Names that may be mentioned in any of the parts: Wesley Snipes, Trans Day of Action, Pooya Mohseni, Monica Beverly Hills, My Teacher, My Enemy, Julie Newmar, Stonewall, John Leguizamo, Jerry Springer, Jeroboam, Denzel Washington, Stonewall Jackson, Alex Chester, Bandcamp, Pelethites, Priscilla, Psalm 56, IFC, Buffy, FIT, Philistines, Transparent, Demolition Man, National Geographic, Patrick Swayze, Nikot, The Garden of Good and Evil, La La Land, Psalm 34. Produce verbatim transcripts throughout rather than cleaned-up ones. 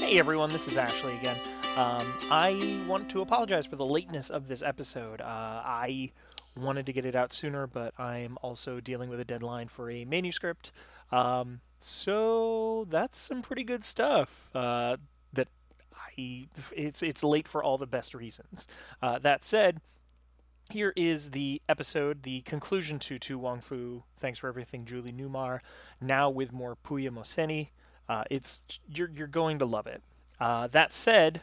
Hey everyone, this is Ashley again. Um, I want to apologize for the lateness of this episode. Uh, I wanted to get it out sooner, but I'm also dealing with a deadline for a manuscript. Um, so that's some pretty good stuff. Uh, that I it's it's late for all the best reasons. Uh, that said, here is the episode, the conclusion to To Wong Foo. Thanks for everything, Julie Newmar. Now with more Pooya Mohseni. Uh, it's you're you're going to love it. Uh, that said,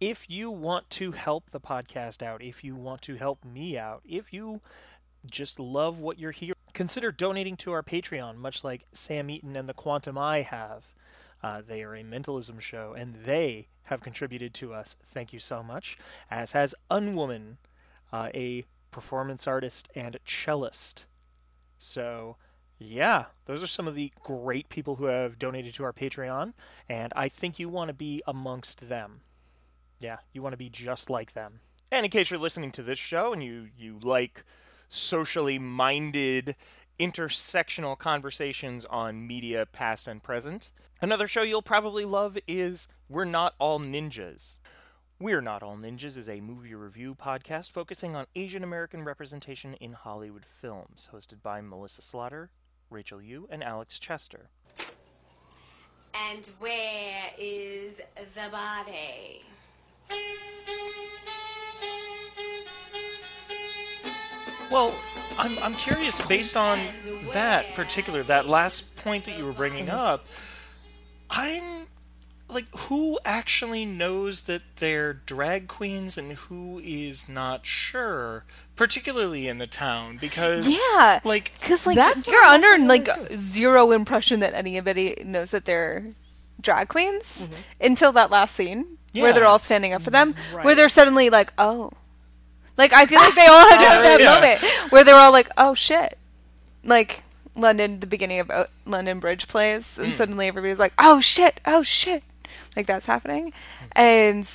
if you want to help the podcast out, if you want to help me out, if you just love what you're hearing, consider donating to our Patreon, much like Sam Eaton and the Quantum Eye have. Uh, they are a mentalism show, and they have contributed to us. Thank you so much. As has Unwoman, uh, a performance artist and cellist. So. Yeah, those are some of the great people who have donated to our Patreon, and I think you want to be amongst them. Yeah, you want to be just like them. And in case you're listening to this show and you, you like socially minded, intersectional conversations on media past and present, another show you'll probably love is We're Not All Ninjas. We're Not All Ninjas is a movie review podcast focusing on Asian American representation in Hollywood films, hosted by Melissa Slaughter, Rachel Yu, and Alex Chester. And where is the body? Well, I'm I'm curious, based on that particular, that last point that you were bringing up, I'm, like, who actually knows that they're drag queens and who is not sure, particularly in the town, because yeah, like, because like that's you're under like zero impression that anybody knows that they're drag queens mm-hmm. until that last scene yeah. where they're all standing up for them, right. where they're suddenly like, oh, like I feel like they all had to have that yeah. moment where they're all like, oh shit, like London, the beginning of London Bridge plays, and mm. suddenly everybody's like, oh shit, oh shit. Like, that's happening. And,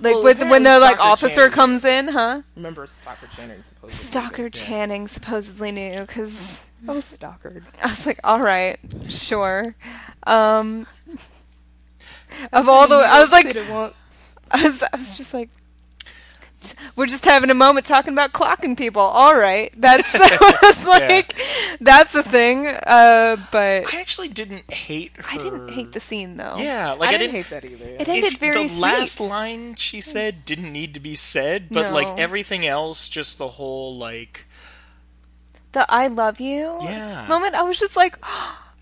like, well, with, when the, like, Stockard officer Channing. Comes in, huh? Remember Stockard Channing supposedly Stockard Channing supposedly knew, because... Oh, Stockard. I was like, all right, sure. Um, of all the... I was like... I was, I was just like... We're just having a moment talking about clocking people. All right. That's like, yeah. that's the thing. Uh, but I actually didn't hate her. I didn't hate the scene, though. Yeah. Like I, I didn't, didn't hate that either. Yeah. It ended very sweet. The last line she said didn't need to be said, but no. like everything else, just the whole like... The I love you yeah. moment. I was just like...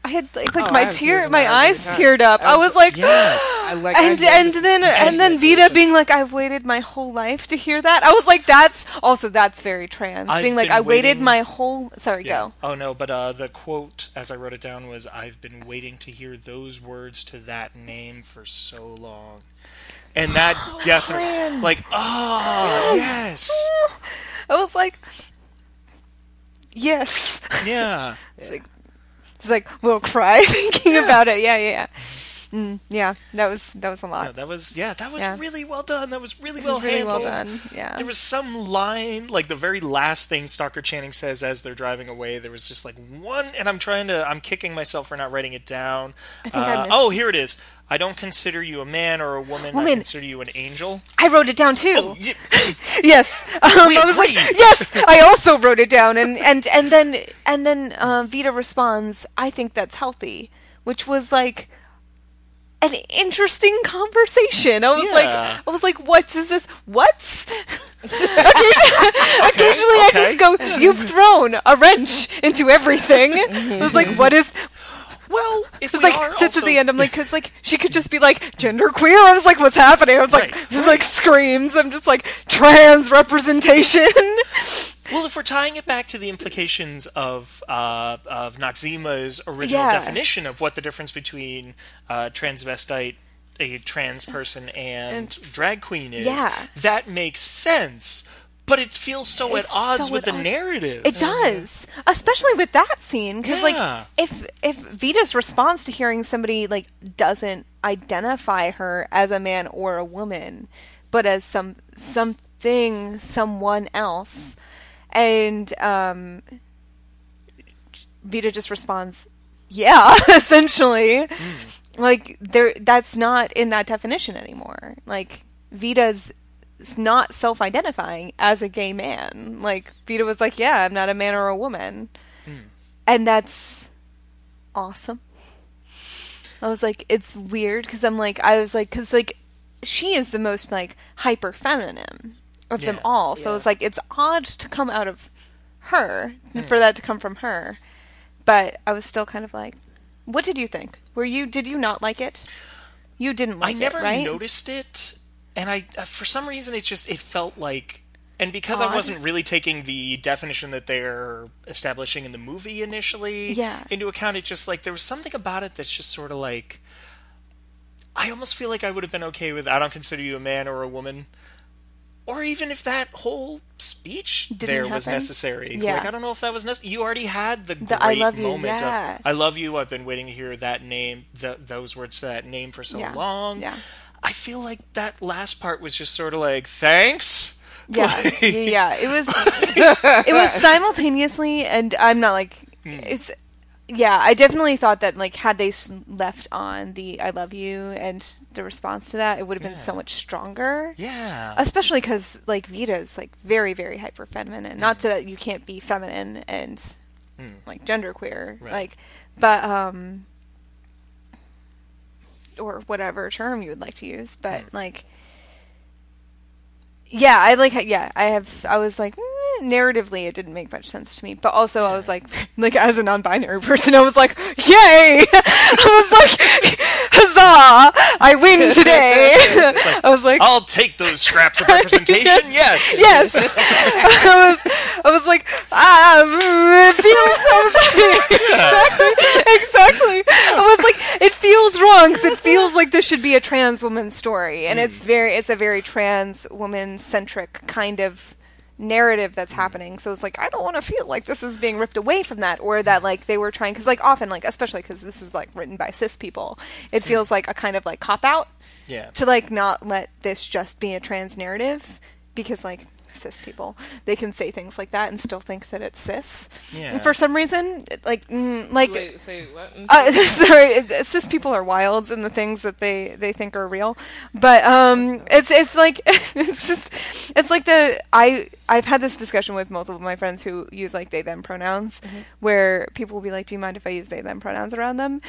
I had like, like oh, my tear, my eyes teared up. I was like, yes, I like, and I and then and then Vita being like, I've waited my whole life to hear that. I was like, that's also that's very trans. I've being like, I waiting... waited my whole. Sorry, yeah. go. Oh no, but uh, the quote as I wrote it down was, I've been waiting to hear those words to that name for so long, and that definitely trans. Like, oh yes. yes, I was like, yes, yeah. It's yeah. like. It's like we'll cry thinking yeah. about it. Yeah, yeah, yeah. Mm, yeah, that was that was a lot. No, that was yeah, that was yeah. really well done. That was really it well was handled. Really well done. Yeah. There was some line, like the very last thing Stockard Channing says as they're driving away. There was just like one, and I'm trying to, I'm kicking myself for not writing it down. I think uh, I missed. Oh, here it is. I don't consider you a man or a woman. woman. I consider you an angel. I wrote it down too. Oh, yeah. yes, um, we I was like, yes. I also wrote it down, and and and then and then uh, Vita responds, "I think that's healthy," which was like an interesting conversation. I was yeah. like, I was like, what is this? What? Occasionally, okay, I okay. just go, "You've thrown a wrench into everything." I was like, what is? Well, if it's we like are sits also... at the end. I'm like, because like she could just be like genderqueer. I was like, what's happening? I was like, right. this is like screams. I'm just like trans representation. Well, if we're tying it back to the implications of uh, of Noxeema's original yeah. definition of what the difference between uh, transvestite, a trans person, and, and drag queen is, yeah. that makes sense. But it feels so it's at odds so with at the odds. narrative. It does, mm-hmm. especially with that scene, because yeah. like if if Vita's response to hearing somebody like doesn't identify her as a man or a woman, but as some something someone else, and um, Vita just responds, "Yeah," essentially, mm. like there that's not in that definition anymore. Like Vita's. Not self-identifying as a gay man. Like Vita was like, yeah, I'm not a man or a woman. Mm. And that's awesome. I was like, it's weird because I'm like, I was like, because like she is the most like hyper feminine of yeah. them all. So yeah. it's like, it's odd to come out of her and mm. for that to come from her. But I was still kind of like, what did you think? Were you, did you not like it? You didn't like I it, right? I never noticed it. And I, for some reason, it just, it felt like, and because odd. I wasn't really taking the definition that they're establishing in the movie initially yeah. into account, it just, like, there was something about it that's just sort of like, I almost feel like I would have been okay with, I don't consider you a man or a woman, or even if that whole speech Didn't there happen. was necessary. Yeah. Like, I don't know if that was necessary. You already had the great the I love you, moment yeah. of, I love you, I've been waiting to hear that name, the, those words to that name for so yeah. long. Yeah. I feel like that last part was just sort of like, thanks? Yeah, like, yeah, it was it was simultaneously, and I'm not like, mm. it's, yeah, I definitely thought that, like, had they left on the I love you and the response to that, it would have been yeah. so much stronger. Yeah. Especially because, like, Vita's, like, very, very hyper-feminine. Mm. Not to that you can't be feminine and, mm. like, genderqueer. Right. Like, but, um... or whatever term you would like to use, but like, yeah, I like, yeah, I have, I was like, mm, narratively, it didn't make much sense to me, but also I was like, like as a non-binary person, I was like, yay! I was like, huzzah! I win today! Like, I was like, I'll take those scraps of representation, yes! Yes! I was, I was like, ah, it feels so yeah. Exactly! Exactly! I was like, it feels wrong because it feels like this should be a trans woman's story, and mm. it's very, it's a very trans woman-centric kind of narrative that's happening. So it's like, I don't want to feel like this is being ripped away from that, or that like they were trying, because like often, like especially because this was like written by cis people, it feels like a kind of like cop out yeah. to like not let this just be a trans narrative, because like cis people, they can say things like that and still think that it's cis. Yeah. And for some reason, like mm, like Wait, say what? Uh, sorry, cis people are wild in the things that they, they think are real. But um, it's it's like it's just it's like the I I've had this discussion with multiple of my friends who use like they them pronouns, mm-hmm. where people will be like, "Do you mind if I use they them pronouns around them?"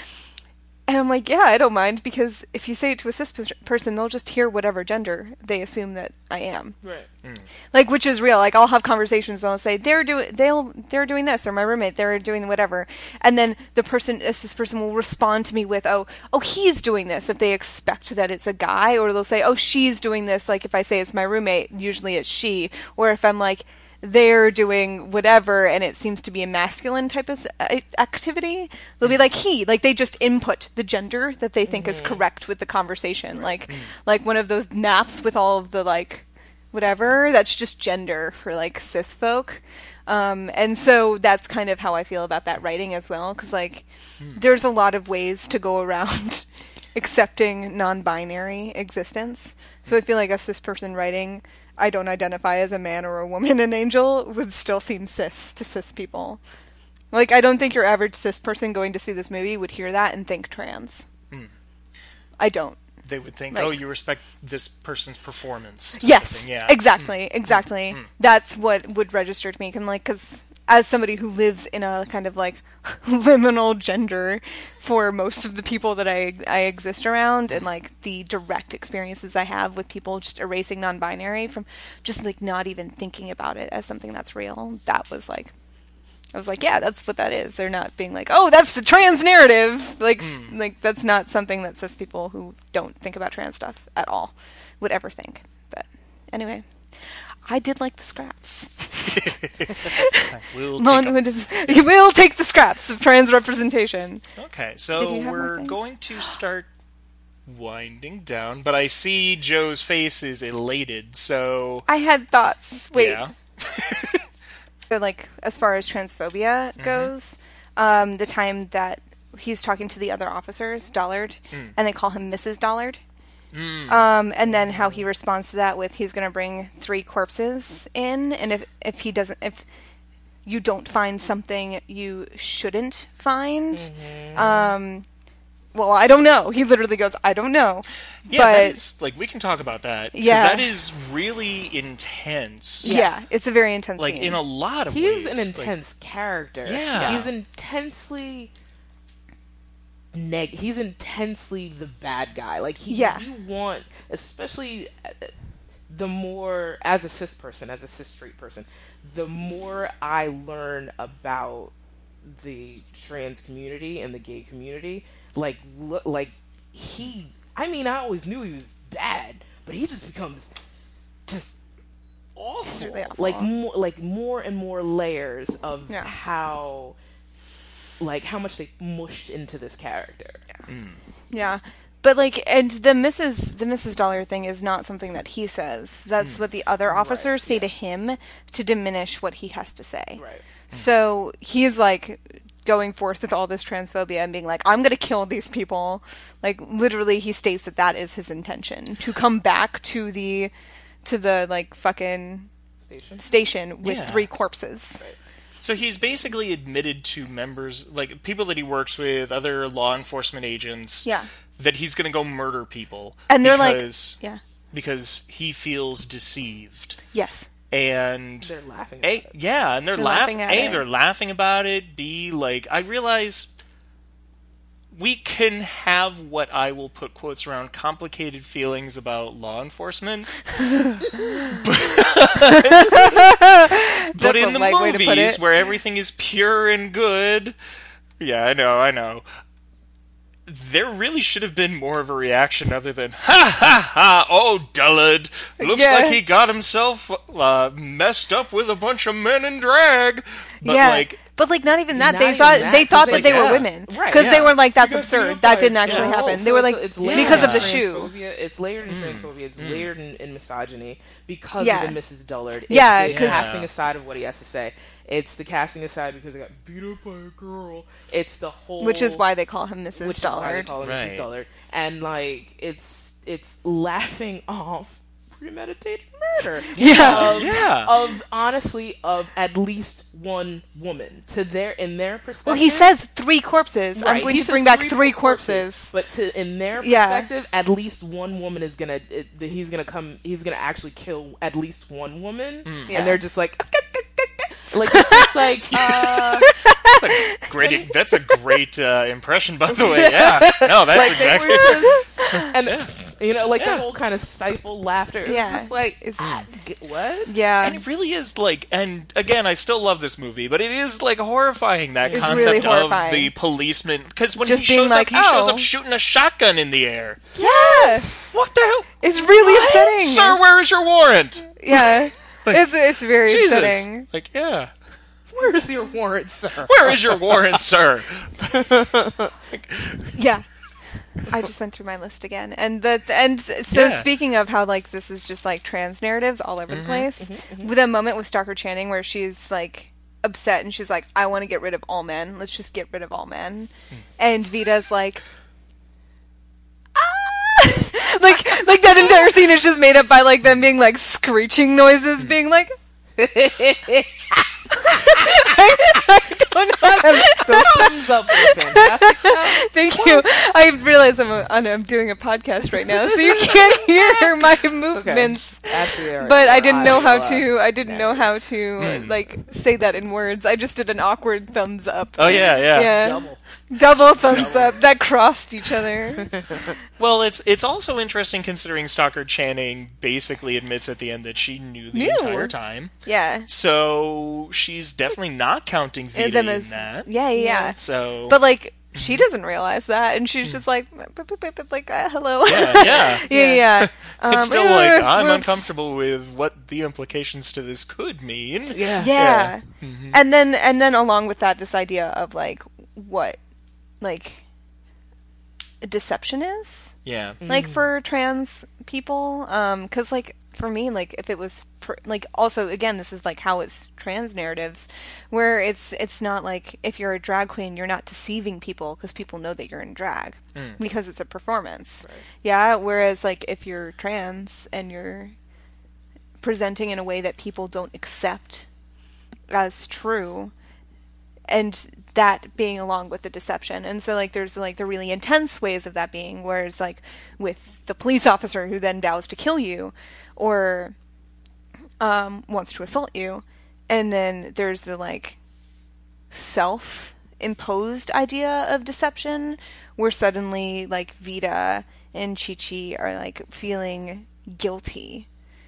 And I'm like, yeah, I don't mind, because if you say it to a cis person, they'll just hear whatever gender they assume that I am. Right. Mm. Like, which is real. Like, I'll have conversations and I'll say, they're, do- they'll, they're doing this, or my roommate, they're doing whatever. And then the person, a cis person will respond to me with, oh, oh, he's doing this, if they expect that it's a guy. Or they'll say, oh, she's doing this. Like, if I say it's my roommate, usually it's she. Or if I'm like, they're doing whatever, and it seems to be a masculine type of activity, they'll be like he, like they just input the gender that they think mm-hmm. is correct with the conversation, right. like like one of those maps with all of the like whatever that's just gender for like cis folk, um, and so that's kind of how I feel about that writing as well, because like mm. there's a lot of ways to go around accepting non-binary existence. So I feel like a cis person writing, I don't identify as a man or a woman, an angel, would still seem cis to cis people. Like, I don't think your average cis person going to see this movie would hear that and think trans. Mm. I don't. They would think, like, oh, you respect this person's performance. Yes, yeah. exactly, mm. exactly. Mm. That's what would register to me. Because like, as somebody who lives in a kind of, like, liminal gender for most of the people that I, I exist around, and, like, the direct experiences I have with people just erasing non-binary from just, like, not even thinking about it as something that's real, that was, like, I was like, yeah, that's what that is. They're not being like, oh, that's the trans narrative. Like, mm. like that's not something that cis people who don't think about trans stuff at all would ever think. But anyway, I did like the scraps. we'll, take a... we'll take the scraps of trans representation. Okay, so we're going to start winding down, but I see Joe's face is elated, so... I had thoughts. Wait. Yeah. So, like, as far as transphobia mm-hmm. goes, um, the time that he's talking to the other officers, Dollard, mm. and they call him Missus Dollard. Mm. Um, and then how he responds to that with he's going to bring three corpses in, and if if he doesn't, if you don't find something you shouldn't find, mm-hmm. um, well, I don't know. He literally goes, I don't know. Yeah, but, that is, like, we can talk about that. Yeah, that is really intense. Yeah, yeah, it's a very intense. Like scene. In a lot of he's ways, he's an intense like, character. Yeah, he's intensely. Neg- he's intensely the bad guy. Like, he, yeah. you want, especially the more, as a cis person, as a cis straight person, the more I learn about the trans community and the gay community, like, lo- like he, I mean, I always knew he was bad, but he just becomes just awful. Really awful. Like, more, like, more and more layers of yeah. how... like, how much they mushed into this character. Yeah. Mm. yeah. But, like, and the Missus the Missus Dollar thing is not something that he says. That's mm. what the other officers right, say yeah. to him to diminish what he has to say. Right. Mm. So he's, like, going forth with all this transphobia and being like, I'm going to kill these people. Like, literally, he states that that is his intention. To come back to the, to the like, fucking station, station with yeah. three corpses. Right. So he's basically admitted to members, like, people that he works with, other law enforcement agents, yeah. that he's going to go murder people. And they're because, like, yeah. because he feels deceived. Yes. And... they're laughing about a, it. Yeah, and they're, they're laugh- laughing at A, it. They're laughing about it. B, like, I realize we can have what I will put quotes around complicated feelings about law enforcement. but... But in the movies, where everything is pure and good... Yeah, I know, I know. There really should have been more of a reaction other than, ha ha ha, oh, Dullard, looks yeah. like he got himself uh, messed up with a bunch of men in drag. But yeah, like, but like not even that. Not they, even thought, that they thought they thought that they yeah. were women. Because right, yeah. they were like, that's absurd. That like, didn't actually yeah, happen. So they were like, it's, it's yeah. because of the shoe. It's layered in transphobia. It's mm. layered in, in misogyny because yeah. of the Missus Dullard. It's yeah, the casting yeah. aside of what he has to say. It's the casting aside because I got beat up by a girl. It's the whole... Which is why they call him Missus Which Dollard. Which is why they call him right. Missus Dollard. And, like, it's it's laughing off premeditated murder. yeah. Of, yeah. Of, honestly, of at least one woman. To their, in their perspective... Well, he says three corpses. Right. I'm going he to bring back three, three corpses. corpses. But to in their perspective, yeah. at least one woman is gonna... It, he's gonna come... He's gonna actually kill at least one woman. Mm. Yeah. And they're just like... Like, it's just like, uh... that's a great, that's a great uh, impression, by the way, yeah. No, that's like, exactly... Just, and, yeah. you know, like, yeah. the whole kind of stifled laughter. It's yeah. just like, it's... what? Yeah. And it really is, like, and, again, I still love this movie, but it is, like, horrifying, that it's concept really of the policeman. Because when just he shows like, up, he oh. shows up shooting a shotgun in the air. Yes! What the hell? It's really what? upsetting. Sir, where is your warrant? Yeah. Like, it's it's very Jesus. upsetting. Like, yeah. Where is your warrant, sir? Where is your warrant, sir? Like, yeah. I just went through my list again. And the and so yeah. speaking of how, like, this is just, like, trans narratives all over mm-hmm. the place, mm-hmm, mm-hmm. the moment with Stockard Channing where she's, like, upset and she's like, I want to get rid of all men. Let's just get rid of all men. Mm. And Vita's like... Like, like that entire scene is just made up by, like, them being, like, screeching noises, being like... I, I don't know how to... The thumbs up was fantastic. Thank you. I realize I'm, a, I'm doing a podcast right now, so you can't hear my movements. Okay. Right, but I didn't know how to... I didn't know how to, like, say that in words. I just did an awkward thumbs up. Oh, yeah, yeah. yeah. Double. Double thumbs up. That crossed each other. Well, it's it's also interesting considering Stockard Channing basically admits at the end that she knew the knew. entire time. Yeah. So she's definitely not counting Vita in that. Yeah, yeah. So, but like, she doesn't realize that, and she's just like, like, uh, hello. Yeah, yeah, yeah. yeah. Um, it's still like I'm uncomfortable with what the implications to this could mean. Yeah, yeah. yeah. Mm-hmm. And then, and then along with that, this idea of like what, like, deception is. Yeah, mm-hmm. like for trans people, because um, like for me, like if it was pr- like also again, this is like how it's trans narratives, where it's it's not like if you're a drag queen, you're not deceiving people because people know that you're in drag mm. because it's a performance. Right. Yeah. Whereas like if you're trans and you're presenting in a way that people don't accept as true, and that being along with the deception. And so like there's like the really intense ways of that being, where it's like with the police officer who then vows to kill you or um, wants to assault you. And then there's the like self-imposed idea of deception, where suddenly like Vita and Chi-Chi are like feeling guilty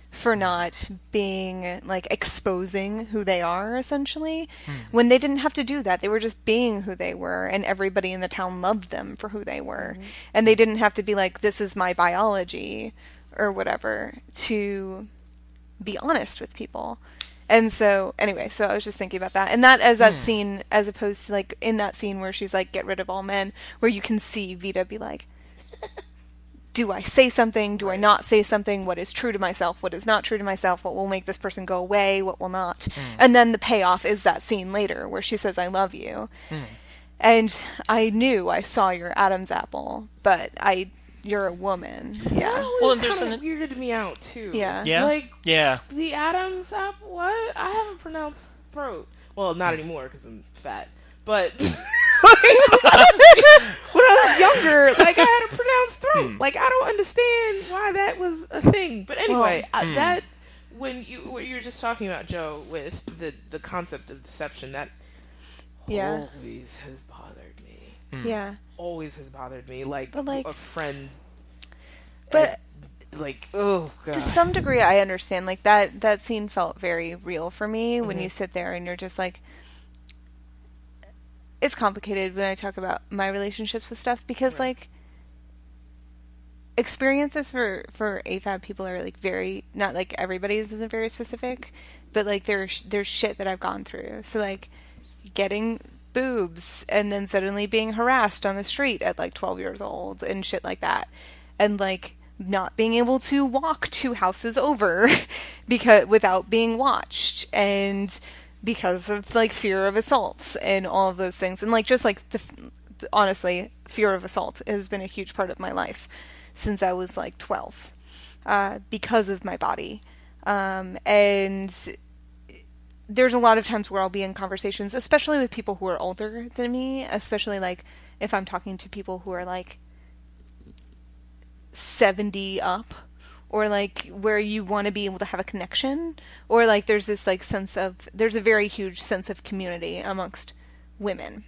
for not being, like, exposing who they are, essentially, mm. when they didn't have to do that. They were just being who they were, and everybody in the town loved them for who they were. Mm. And they didn't have to be like, this is my biology, or whatever, to be honest with people. And so, anyway, so I was just thinking about that. And that, as that mm. scene, as opposed to, like, in that scene where she's like, get rid of all men, where you can see Vita be like... Do I say something? Do I not say something? What is true to myself? What is not true to myself? What will make this person go away? What will not? Mm. And then the payoff is that scene later where she says, I love you. Mm. And I knew I saw your Adam's apple, but I, you're a woman. Yeah. Well, and there's something weirded me out too. Yeah. Yeah. Like, yeah. The Adam's apple, what? I haven't pronounced throat. Well, not anymore because I'm fat. But like, when I was younger, like I had a pronounced throat. Mm. Like I don't understand why that was a thing. But anyway, well, I, mm. that when you what you were just talking about, Joe, with the, the concept of deception, that yeah. always has bothered me. Mm. Yeah, always has bothered me. Like, like a friend, but and, like oh god. To some degree, I understand. Like that that scene felt very real for me mm-hmm. when you sit there and you're just like. It's complicated when I talk about my relationships with stuff because, right. like, experiences for, for A F A B people are, like, very... Not, like, everybody's isn't very specific, but, like, there's, there's shit that I've gone through. So, like, getting boobs and then suddenly being harassed on the street at, like, twelve years old and shit like that. And, like, not being able to walk two houses over because without being watched and... because of, like, fear of assaults and all of those things. And, like, just, like, the, honestly, fear of assault has been a huge part of my life since I was, like, twelve uh, because of my body. Um, and there's a lot of times where I'll be in conversations, especially with people who are older than me, especially, like, if I'm talking to people who are, like, seventy up. Or, like, where you want to be able to have a connection. Or, like, there's this, like, sense of... There's a very huge sense of community amongst women.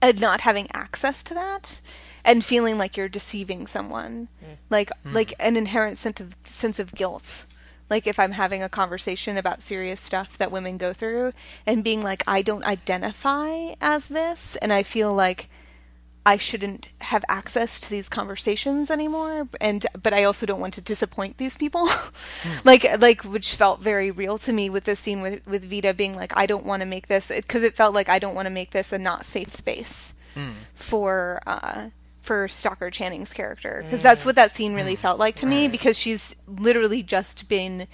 And not having access to that. And feeling like you're deceiving someone. Mm. Like, mm. like an inherent sense of, sense of guilt. Like, if I'm having a conversation about serious stuff that women go through. And being like, I don't identify as this. And I feel like... I shouldn't have access to these conversations anymore, and but I also don't want to disappoint these people, like like which felt very real to me with this scene with with Vita being like, I don't want to make this because it felt like I don't want to make this a not safe space mm. for uh, for Stockard Channing's character because mm. that's what that scene really mm. felt like to right. me because she's literally just been.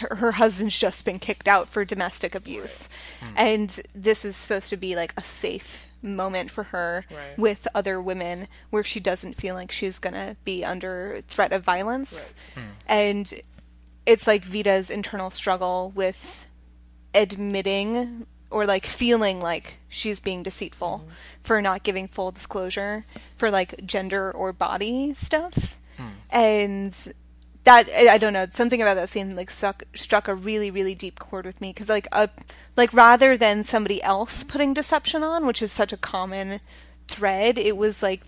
Her, her husband's just been kicked out for domestic abuse. Right. Mm. And this is supposed to be like a safe moment for her right. with other women where she doesn't feel like she's going to be under threat of violence. Right. Mm. And it's like Vita's internal struggle with admitting or like feeling like she's being deceitful mm-hmm. for not giving full disclosure for like gender or body stuff. Mm. And that I don't know, something about that scene like stuck, struck a really really deep chord with me because like a like rather than somebody else putting deception on, which is such a common thread, it was like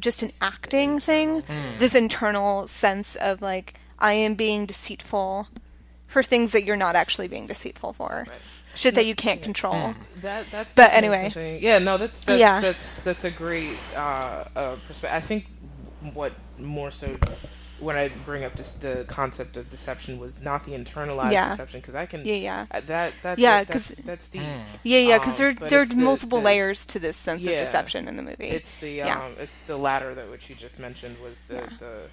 just an acting thing. Mm. This internal sense of like I am being deceitful for things that you're not actually being deceitful for. Right. shit that you can't control. That, that's but anyway, thing. yeah, no, that's that's yeah. that's that's a great uh, uh, perspective. I think what more so when I bring up this, the concept of deception was not the internalized yeah. deception, because I can yeah yeah uh, that that's yeah because that's, that's deep yeah yeah because um, there there are multiple the, the, layers to this sense yeah, of deception in the movie. It's the um, yeah. it's the latter that which you just mentioned was the yeah. the. the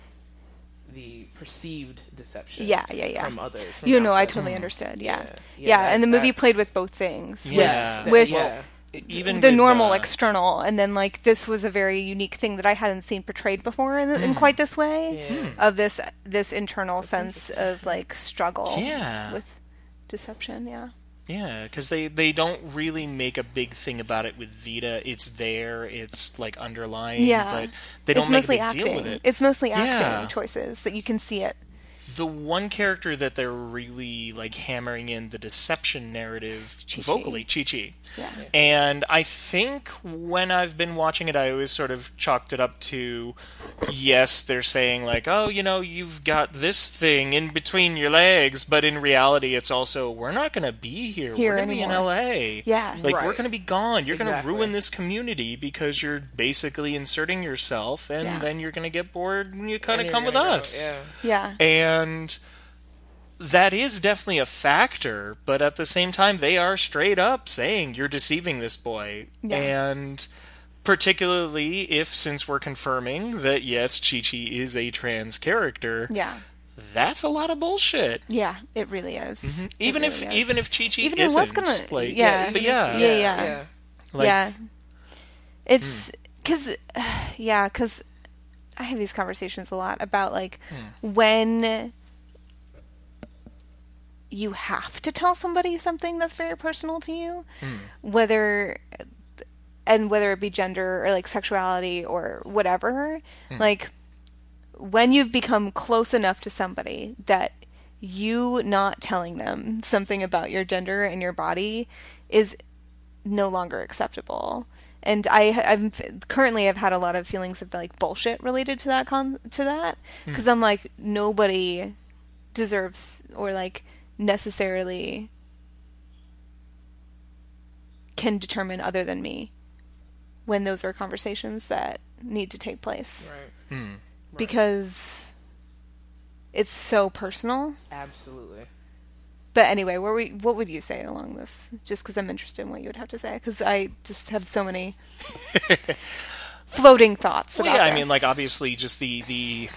perceived deception yeah, yeah, yeah. from others. From you outside. know, I totally understood, yeah. Yeah, yeah, yeah that, and the movie that's... played with both things. Yeah. With, with yeah. Even the with normal the... external, and then, like, this was a very unique thing that I hadn't seen portrayed before in, in quite this way, yeah. of this this internal that's sense of, like, struggle yeah. with deception, yeah. Yeah, because they, they don't really make a big thing about it with Vita. It's there, it's, like, underlying, yeah. but they don't it's make a big deal with it. It's mostly acting yeah. choices that you can see it. The one character that they're really, like, hammering in the deception narrative Chi-Chi. vocally, Chi-Chi. Yeah. And I think when I've been watching it, I always sort of chalked it up to, yes, they're saying, like, oh, you know, you've got this thing in between your legs, but in reality, it's also, we're not going to be here. here we're going to be in L A. Yeah. Like, right. we're going to be gone. You're exactly. going to ruin this community because you're basically inserting yourself, and yeah. then you're going to get bored, and you kind of come with us. Go. Yeah. yeah. And And that is definitely a factor, but at the same time, they are straight up saying, you're deceiving this boy. Yeah. And particularly if, since we're confirming that, yes, Chi-Chi is a trans character, yeah. that's a lot of bullshit. Yeah, it really is. Mm-hmm. It even, really if, is. even if Chi-Chi even isn't. What's gonna, like, yeah. But yeah. Yeah, yeah. Yeah. yeah. Like, yeah. It's... Because... Hmm. Yeah, because... I have these conversations a lot about, like, yeah. when you have to tell somebody something that's very personal to you, mm. whether, and whether it be gender or, like, sexuality or whatever, mm. like, when you've become close enough to somebody that you not telling them something about your gender and your body is no longer acceptable. And I, I'm currently I've had a lot of feelings of, like, bullshit related to that con- to that because mm. I'm like, nobody deserves or, like, necessarily can determine other than me when those are conversations that need to take place, right? Mm. Because right. it's so personal. Absolutely. But anyway, what, we, what would you say along this? Just because I'm interested in what you would have to say, because I just have so many floating thoughts about well, yeah, this. I mean, like, obviously, just the, the...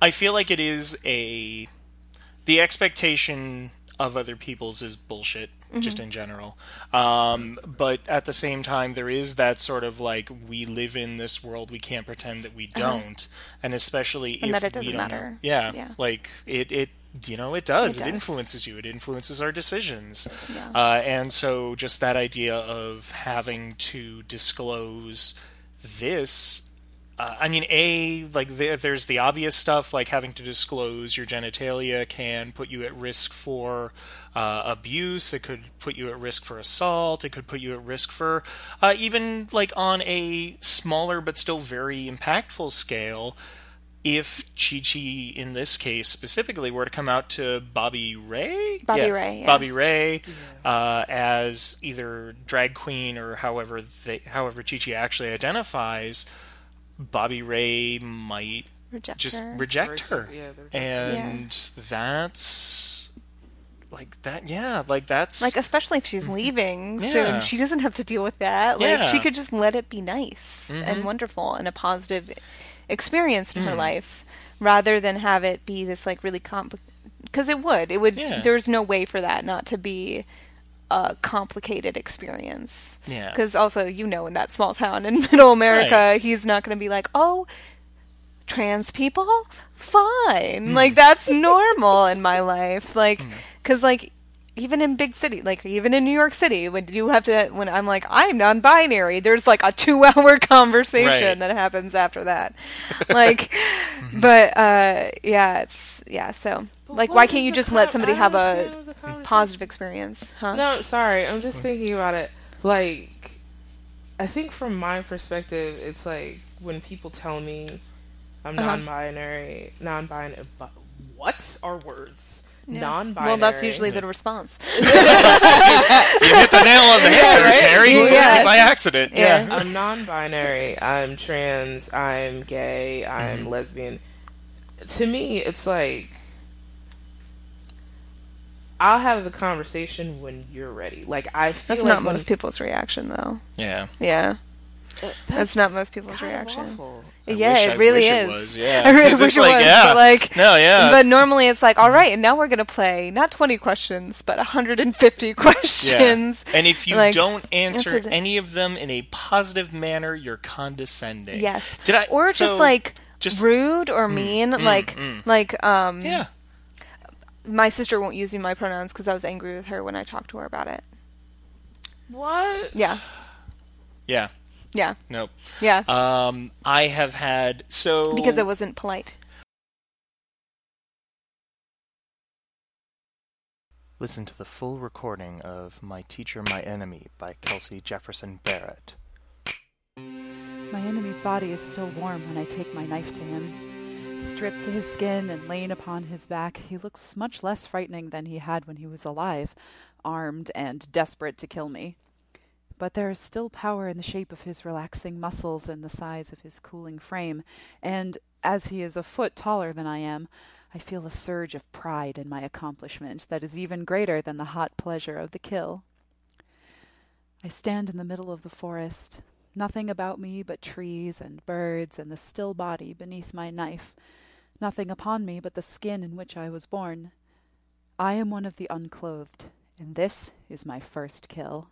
I feel like it is a... The expectation of other people's is bullshit, mm-hmm. just in general. Um, but at the same time, there is that sort of, like, we live in this world, we can't pretend that we don't. Uh-huh. And especially and if we don't... And that it doesn't matter. Know, yeah, yeah, like, it... it You know, it does. It does. It influences you. It influences our decisions. Yeah. Uh, and so just that idea of having to disclose this, uh, I mean, A, like there, there's the obvious stuff, like having to disclose your genitalia can put you at risk for uh, abuse. It could put you at risk for assault. It could put you at risk for uh, even, like, on a smaller but still very impactful scale, if Chi-Chi, in this case specifically, were to come out to Bobby Ray? Bobby yeah. Ray, yeah. Bobby Ray yeah. uh, as either drag queen or however they, however Chi-Chi actually identifies, Bobby Ray might reject just her. reject her. Yeah, and yeah. that's... Like that, yeah. Like that's like, especially if she's leaving yeah. soon, she doesn't have to deal with that. Like yeah. she could just let it be nice mm-hmm. and wonderful and a positive experience in mm. her life, rather than have it be this, like, really complicated. Because it would, it would. Yeah. There's no way for that not to be a complicated experience. Yeah. Because also, you know, in that small town in Middle America, right. he's not going to be like, oh, trans people, fine. Mm. Like, that's normal in my life. Like. Mm. Because, like, even in big city, like, even in New York City, when you have to, when I'm like, I'm non-binary, there's, like, a two-hour conversation right. that happens after that. Like, mm-hmm. but, uh, yeah, it's, yeah, so, but like, why can't you just com- let somebody have a positive experience? Huh? No, sorry, I'm just thinking about it. Like, I think from my perspective, it's like, when people tell me I'm uh-huh. non-binary, non-binary, what are words? yeah. non-binary. Well, that's usually the response. You hit the nail on the head, yeah, right? Terry. Yeah. By accident. Yeah. yeah. I'm non-binary. I'm trans. I'm gay. I'm mm-hmm. lesbian. To me, it's like, I'll have the conversation when you're ready. Like, I feel that's like not most people's reaction, though. Yeah. Yeah. That's, that's not most people's reaction. Awful. Yeah, it I really is. It was, yeah. I really wish it like, was. Yeah. But like, no, yeah. But normally it's like, all right, and now we're going to play not twenty questions, but one hundred fifty questions. Yeah. And if you like, don't answer any of them in a positive manner, you're condescending. Yes. Did I? Or so, just like just, rude or mean, mm, like mm, like um. Yeah. My sister won't use my pronouns because I was angry with her when I talked to her about it. What? Yeah. Yeah. Yeah. Nope. Yeah. Um, I have had so because I wasn't polite. Listen to the full recording of My Teacher, My Enemy by Kelsey Jefferson Barrett. My enemy's body is still warm when I take my knife to him. Stripped to his skin and laying upon his back, he looks much less frightening than he had when he was alive, armed and desperate to kill me. But there is still power in the shape of his relaxing muscles and the size of his cooling frame, and, as he is a foot taller than I am, I feel a surge of pride in my accomplishment that is even greater than the hot pleasure of the kill. I stand in the middle of the forest, nothing about me but trees and birds and the still body beneath my knife, nothing upon me but the skin in which I was born. I am one of the unclothed, and this is my first kill.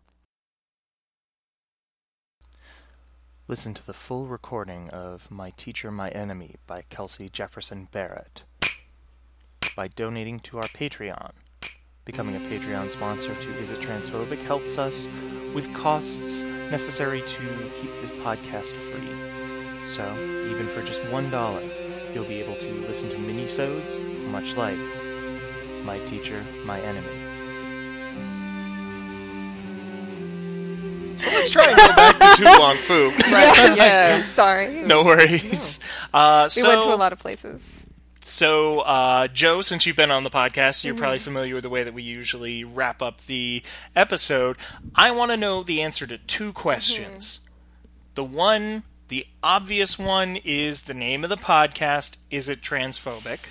Listen to the full recording of My Teacher, My Enemy by Kelsey Jefferson Barrett by donating to our Patreon. Becoming a Patreon sponsor to Is It Transphobic helps us with costs necessary to keep this podcast free. So, even for just one dollar, you'll be able to listen to minisodes, much like My Teacher, My Enemy. So let's try and go back to To Wong Foo. Right? Yeah, like, yeah, sorry. No worries. No. Uh, so, we went to a lot of places. So, uh, Joe, since you've been on the podcast, you're mm-hmm. probably familiar with the way that we usually wrap up the episode. I want to know the answer to two questions. Mm-hmm. The one, the obvious one, is the name of the podcast, Is It Transphobic?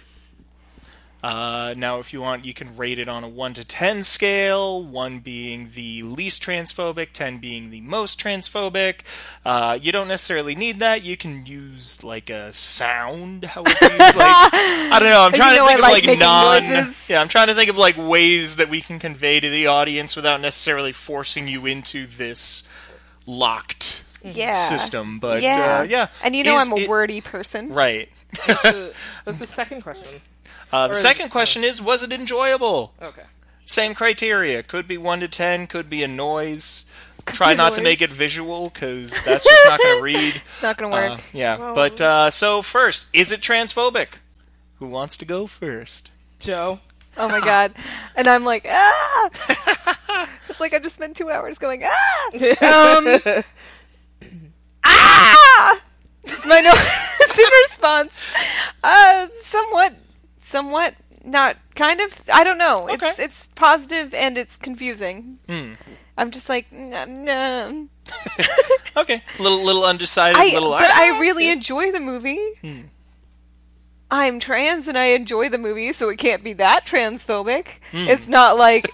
Uh, now, if you want, you can rate it on a one to ten scale, one being the least transphobic, ten being the most transphobic. Uh, you don't necessarily need that. You can use, like, a sound. How would you, like, I don't know. I'm trying you know, to think I like of, like, non... Noises. Yeah, I'm trying to think of, like, ways that we can convey to the audience without necessarily forcing you into this locked yeah. system. But, yeah. Uh, yeah. And you know Is I'm a it... wordy person. Right. That's, the, that's the second question. Uh, the second question is, was it enjoyable? Okay. Same criteria. Could be one to ten, could be a noise. Try not to make it visual, because that's just not going to read. It's not going to work. Uh, yeah. Well, but, uh, so first, is it transphobic? Who wants to go first? Joe. Oh my god. And I'm like, ah! It's like I just spent two hours going, ah! Um, ah! My noise response. Uh, somewhat... Somewhat, not kind of. I don't know. Okay. It's it's positive and it's confusing. Mm. I'm just like, nah, nah. Okay, little little undecided. I, little. But I really yeah. enjoy the movie. Mm. I'm trans and I enjoy the movie, so it can't be that transphobic. Mm. It's not like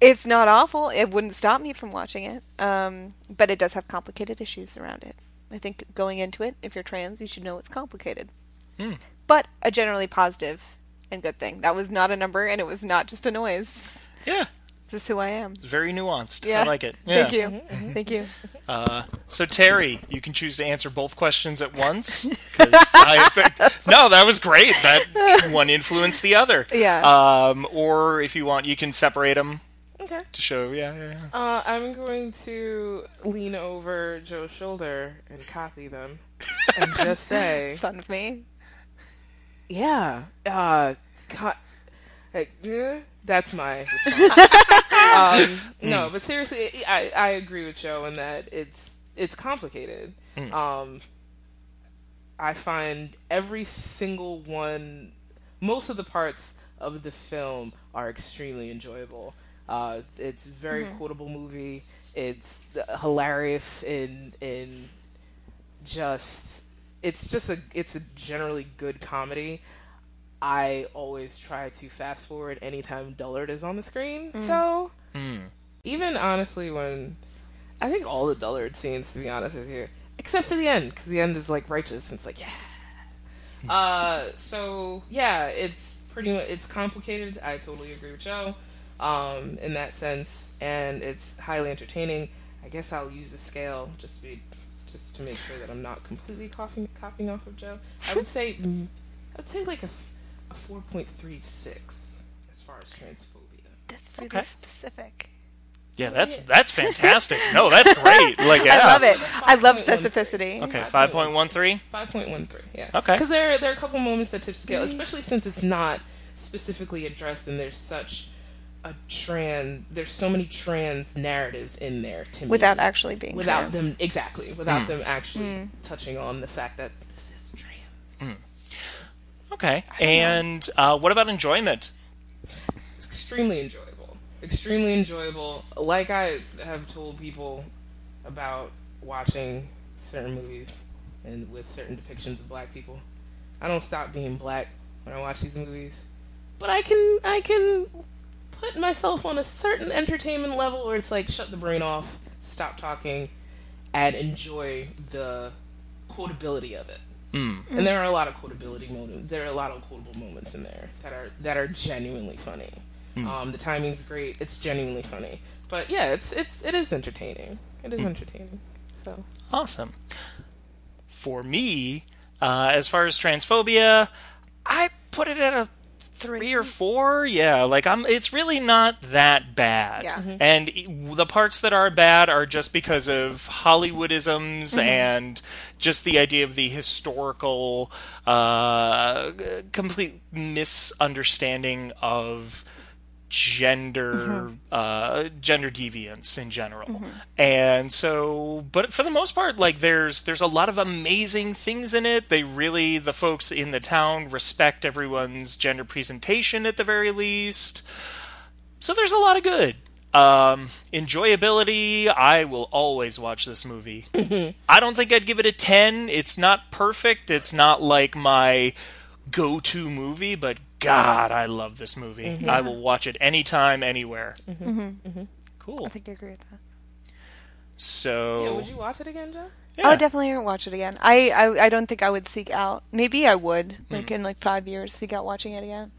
it's not awful. It wouldn't stop me from watching it. Um, but it does have complicated issues around it. I think going into it, if you're trans, you should know it's complicated. Mm. But a generally positive and good thing. That was not a number, and it was not just a noise. Yeah. This is who I am. It's very nuanced. Yeah. I like it. Yeah. Thank you. Mm-hmm. Thank you. Uh, so, Terry, you can choose to answer both questions at once. I, no, that was great. That one influenced the other. Yeah. Um, or, if you want, you can separate them. Okay. To show, yeah, yeah, yeah. Uh, I'm going to lean over Joe's shoulder and copy them and just say... Son of me. Yeah, uh, co- like, uh, that's my response. um, no, but seriously, I, I agree with Joe in that it's it's complicated. Mm. Um, I find every single one most of the parts of the film are extremely enjoyable. Uh, it's a very mm-hmm. quotable movie. It's hilarious in in just it's just a it's a generally good comedy. I always try to fast forward anytime Dullard is on the screen. Mm. So mm. even honestly, when I think all the Dullard scenes, to be honest with you, except for the end, because the end is like righteous and it's like yeah. Uh, so yeah, it's pretty much, it's complicated. I totally agree with Joe, um, in that sense, and it's highly entertaining. I guess I'll use the scale just to be, just to make sure that I'm not completely coughing, copying off of Joe. I would say, I would say like a, a four point three six as far as transphobia. That's pretty okay. specific. Yeah, that's that's fantastic. No, that's great. Like, yeah. I love it. I love specificity. Okay, five point one three? five point one three, yeah. Okay. Because there, there are a couple moments that tip scale, especially since it's not specifically addressed and there's such a trans... There's so many trans narratives in there, to me. Without actually being without trans. Them, exactly. Without mm. them actually mm. touching on the fact that this is trans. Mm. Okay. And uh, what about enjoyment? It's extremely enjoyable. Extremely enjoyable. Like I have told people about watching certain movies and with certain depictions of black people, I don't stop being black when I watch these movies, but I can I can put myself on a certain entertainment level where it's like shut the brain off, stop talking, and enjoy the quotability of it. Mm. And there are a lot of quotability moments. There are a lot of quotable moments in there that are that are genuinely funny. Mm. Um, the timing's great. It's genuinely funny, but yeah, it's it's it is entertaining. It is mm. entertaining. So awesome. For me, uh, as far as transphobia, I put it at a three, three or four. Yeah, like I'm. It's really not that bad. Yeah. Mm-hmm. And it, the parts that are bad are just because of Hollywoodisms mm-hmm. and just the idea of the historical uh, complete misunderstanding of. Gender, mm-hmm. uh, gender deviance in general, mm-hmm. and so, but for the most part, like there's there's a lot of amazing things in it. They really, the folks in the town respect everyone's gender presentation at the very least. So there's a lot of good um, enjoyability. I will always watch this movie. Mm-hmm. I don't think I'd give it a ten. It's not perfect. It's not like my go-to movie, but. God, I love this movie. Mm-hmm. I will watch it anytime, anywhere. Mm-hmm. Mm-hmm. Cool. I think I agree with that. So... Yeah, would you watch it again, Joe? Yeah. I would definitely watch it again. I, I I don't think I would seek out... Maybe I would, like mm-hmm. in like five years, seek out watching it again.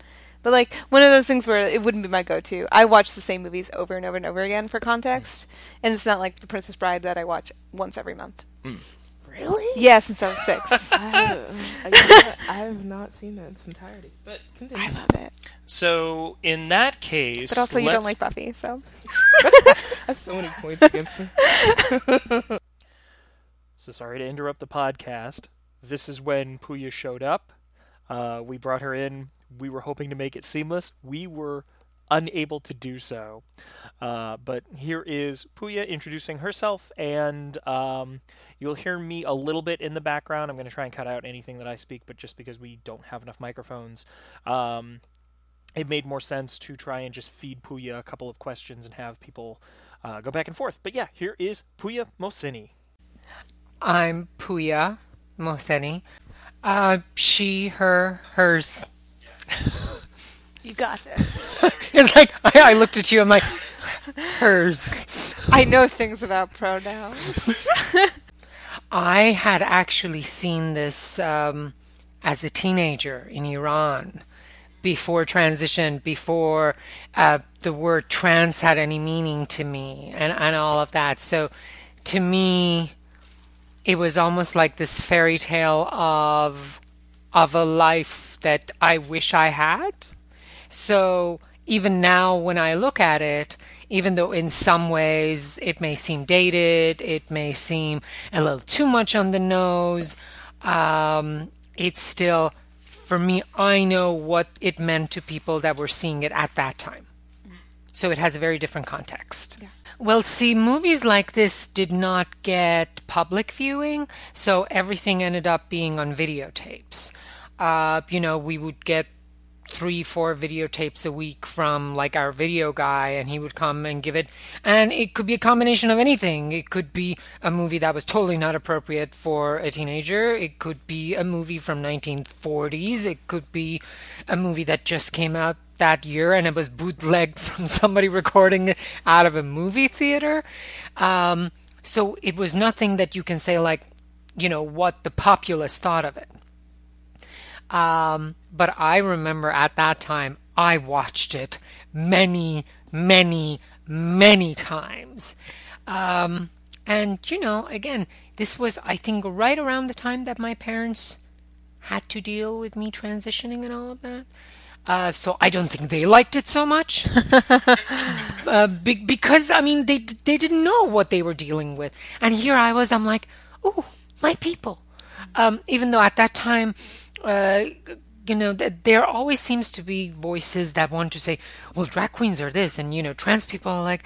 But like one of those things where it wouldn't be my go-to. I watch the same movies over and over and over again for context. And it's not like The Princess Bride that I watch once every month. Mm. Really? Yeah, since I was six. I, I, I have not seen that in its entirety, but continue. I love it. So, in that case... But also, you let's... don't like Buffy, so... That's so many points against me. So, sorry to interrupt the podcast. This is when Pooya showed up. Uh, we brought her in. We were hoping to make it seamless. We were unable to do so. Uh, but here is Pooya introducing herself, and um, you'll hear me a little bit in the background. I'm going to try and cut out anything that I speak, but just because we don't have enough microphones, um, it made more sense to try and just feed Pooya a couple of questions and have people uh, go back and forth. But yeah, here is Pooya Mohseni. I'm Pooya Mohseni. Uh, she, her, hers. You got this. It's like, I, I looked at you, I'm like, hers. I know things about pronouns. I had actually seen this um, as a teenager in Iran, before transition, before uh, the word trans had any meaning to me, and, and all of that. So to me, it was almost like this fairy tale of of a life that I wish I had. So even now when I look at it, even though in some ways it may seem dated, it may seem a little too much on the nose, um, it's still, for me, I know what it meant to people that were seeing it at that time. So it has a very different context. Yeah. Well, see, movies like this did not get public viewing, so everything ended up being on videotapes. Uh, you know, we would get three, four videotapes a week from like our video guy, and he would come and give it. And it could be a combination of anything. It could be a movie that was totally not appropriate for a teenager. It could be a movie from nineteen forties. It could be a movie that just came out that year and it was bootlegged from somebody recording it out of a movie theater. Um, so it was nothing that you can say like, you know, what the populace thought of it. Um, but I remember at that time, I watched it many, many, many times. Um, and, you know, again, this was, I think, right around the time that my parents had to deal with me transitioning and all of that. Uh, so I don't think they liked it so much. uh, be- because, I mean, they they didn't know what they were dealing with. And here I was, I'm like, ooh, my people. Um, even though at that time... Uh, you know, th- there always seems to be voices that want to say, well, drag queens are this, and, you know, trans people are like,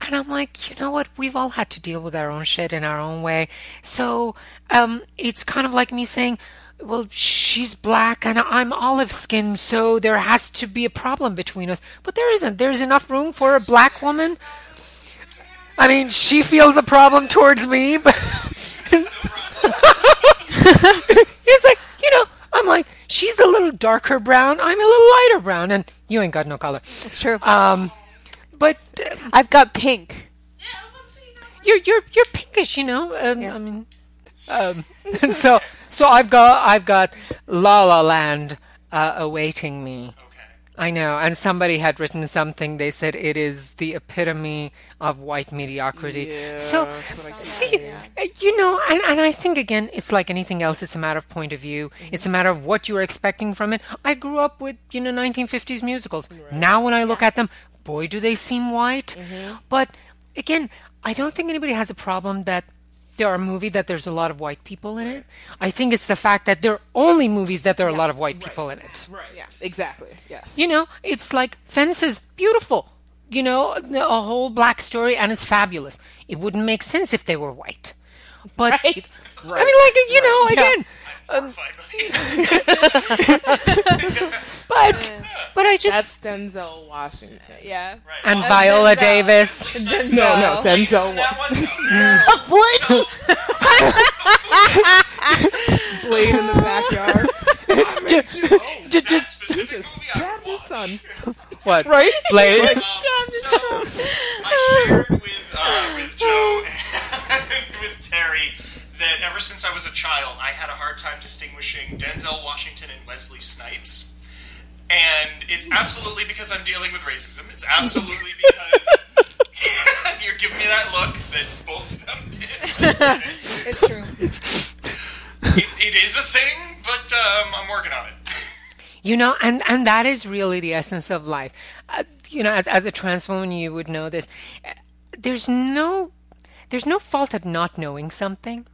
and I'm like, you know what, we've all had to deal with our own shit in our own way. So um, it's kind of like me saying, well, she's black and I'm olive skin, so there has to be a problem between us. But there isn't. There's enough room for a black woman. I mean, she feels a problem towards me, but it's like, you know, I'm like, she's a little darker brown, I'm a little lighter brown, and you ain't got no color. That's true. Um, but uh, I've got pink. Yeah, let's see. You're you're you're pinkish, you know. Um, yeah. I mean, um, so so I've got I've got La La Land uh, awaiting me. Okay. I know, and somebody had written something. They said it is the epitome of white mediocrity. Yeah, so see, you know, and, and I think, again, it's like anything else. It's a matter of point of view. Mm-hmm. It's a matter of what you are expecting from it. I grew up with, you know, nineteen fifties musicals. Right. Now when I look at them, boy, do they seem white. Mm-hmm. But again, I don't think anybody has a problem that there are movies that there's a lot of white people in it. I think it's the fact that there are only movies that there are yeah. a lot of white right. people in it. Right. Yeah. Exactly. Yes. You know, it's like Fences, beautiful. You know, a whole black story, and it's fabulous. It wouldn't make sense if they were white. But right. It, right. I mean, like, you right. know, again. Yeah. Um, but but I just that's Denzel Washington, yeah, right. and, and Viola Denzel. Davis. Denzel. No, no, Denzel. Blade. Blade in the backyard. Just, just, just, just stabbed his son. What? Right? Blade. Like, um, so I shared with uh, with Joe and with Terry that ever since I was a child, I had a hard time distinguishing Denzel Washington and Wesley Snipes. And it's absolutely because I'm dealing with racism. It's absolutely because you're giving me that look that both of them did. It's true. It, it is a thing, but um, I'm working on it. You know, and, and that is really the essence of life. Uh, you know, as, as a trans woman, you would know this. There's no, there's no fault at not knowing something.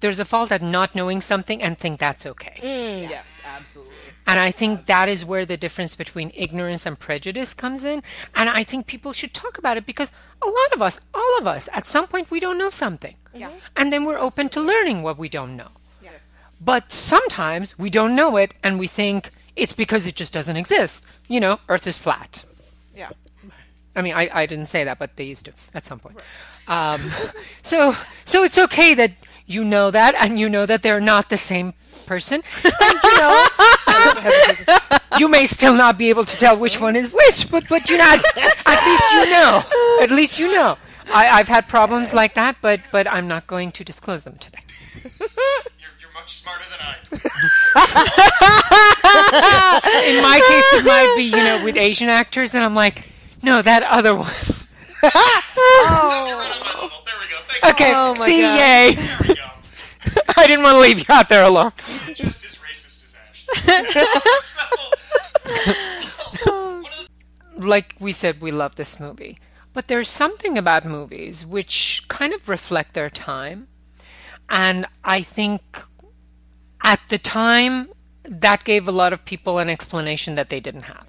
There's a fault at not knowing something and think that's okay. Mm, yes. yes, absolutely. And I think absolutely. That is where the difference between ignorance and prejudice comes in. And I think people should talk about it because a lot of us, all of us, at some point we don't know something. Yeah. And then we're open absolutely. To learning what we don't know. Yeah. But sometimes we don't know it and we think it's because it just doesn't exist. You know, Earth is flat. Yeah. I mean, I, I didn't say that, but they used to at some point. Right. Um, so so it's okay that... You know that, and you know that they're not the same person. And, you know, you may still not be able to tell which one is which, but but you know, at, at least you know. At least you know. I, I've had problems like that, but but I'm not going to disclose them today. You're, you're much smarter than I. In my case, it might be, you know, with Asian actors, and I'm like, no, that other one. Oh. Okay, oh my see, God. Yay. There we go. I didn't want to leave you out there alone. Just as racist as Ashley. Like we said, we love this movie. But there's something about movies which kind of reflect their time. And I think at the time, that gave a lot of people an explanation that they didn't have.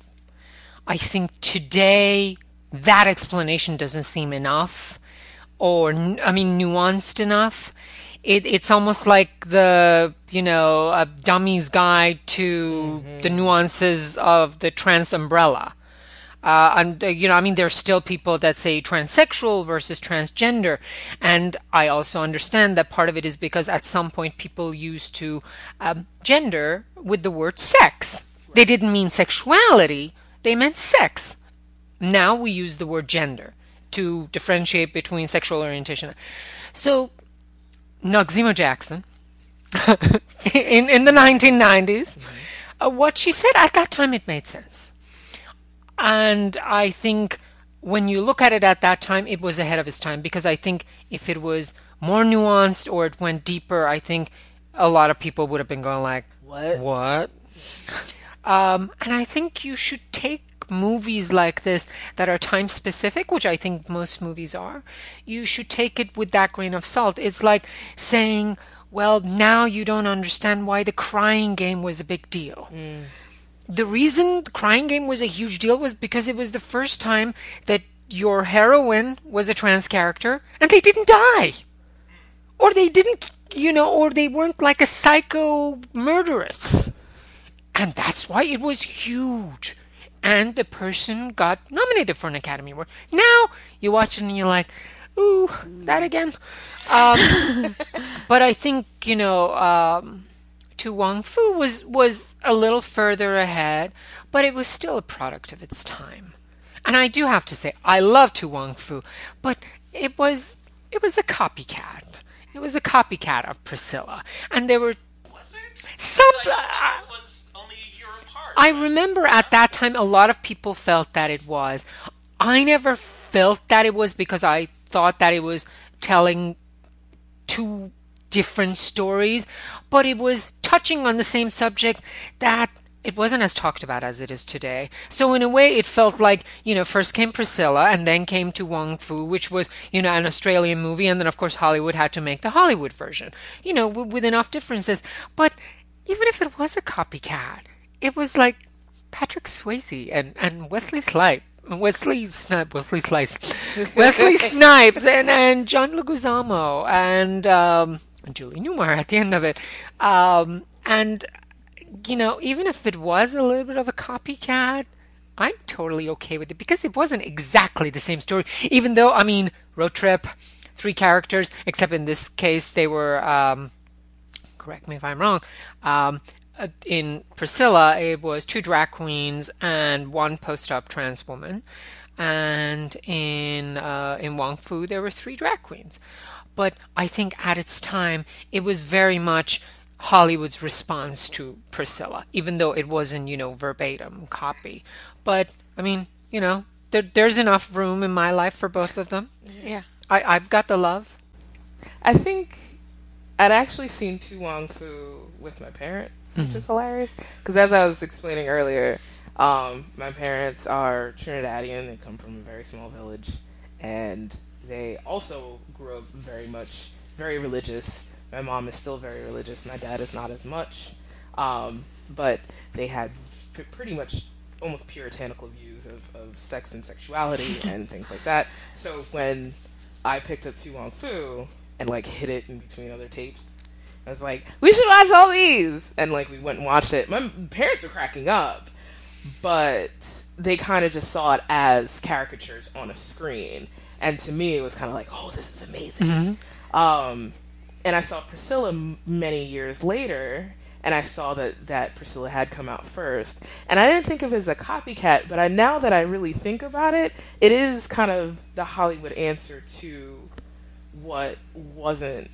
I think today, that explanation doesn't seem enough. Or, I mean, nuanced enough. it, it's almost like the, you know, a dummy's guide to mm-hmm. the nuances of the trans umbrella. Uh, and, uh, you know, I mean, there's still people that say transsexual versus transgender. And I also understand that part of it is because at some point people used to um, gender with the word sex. They didn't mean sexuality. They meant sex. Now we use the word gender to differentiate between sexual orientation. So Noxeema Jackson in, in the nineteen nineties, uh, what she said at that time, it made sense. And I think when you look at it at that time, it was ahead of its time, because I think if it was more nuanced or it went deeper, I think a lot of people would have been going like, what? What? Um, and I think you should take movies like this that are time specific, which I think most movies are. You should take it with that grain of salt. It's like saying, well, now you don't understand why The Crying Game was a big deal. Mm. The reason The Crying Game was a huge deal was because it was the first time that your heroine was a trans character and they didn't die. Or they didn't, you know, or they weren't like a psycho murderess. And that's why it was huge. And the person got nominated for an Academy Award. Now you watch it and you're like, ooh, that again. Um, but I think, you know... Um, To Wong Foo was was a little further ahead, but it was still a product of its time. And I do have to say, I love To Wong Foo, but it was it was a copycat. It was a copycat of Priscilla, and there were was it some. It's like, uh, it was only a year apart. I remember at that time a lot of people felt that it was. I never felt that it was because I thought that it was telling two different stories, but it was touching on the same subject that it wasn't as talked about as it is today. So in a way, it felt like, you know, first came Priscilla and then came To Wong Foo, which was, you know, an Australian movie. And then, of course, Hollywood had to make the Hollywood version, you know, w- with enough differences. But even if it was a copycat, it was like Patrick Swayze and, and Wesley Snipes. Wesley Snipes, Wesley Slice, Wesley Snipes, and, and John Leguizamo, and um, Julie Newmar at the end of it. Um, and, you know, even if it was a little bit of a copycat, I'm totally okay with it because it wasn't exactly the same story, even though, I mean, road trip, three characters, except in this case they were, um, correct me if I'm wrong, um, in Priscilla, it was two drag queens and one post-op trans woman. And in uh, in Wong Foo, there were three drag queens. But I think at its time, it was very much Hollywood's response to Priscilla, even though it wasn't, you know, verbatim copy. But, I mean, you know, there, there's enough room in my life for both of them. Yeah. I, I've got the love. I think I'd actually seen To Wong Foo with my parents. Which is mm-hmm. hilarious, because as I was explaining earlier, um, my parents are Trinidadian. They come from a very small village, and they also grew up very much, very religious. My mom is still very religious. My dad is not as much, um, but they had p- pretty much almost puritanical views of, of sex and sexuality and things like that. So when I picked up To Wong Foo and like hid it in between other tapes, I was like, we should watch all these. And, like, we went and watched it. My parents were cracking up, but they kind of just saw it as caricatures on a screen. And to me, it was kind of like, oh, this is amazing. Mm-hmm. Um, and I saw Priscilla m- many years later, and I saw that, that Priscilla had come out first. And I didn't think of it as a copycat, but I, now that I really think about it, it is kind of the Hollywood answer to what wasn't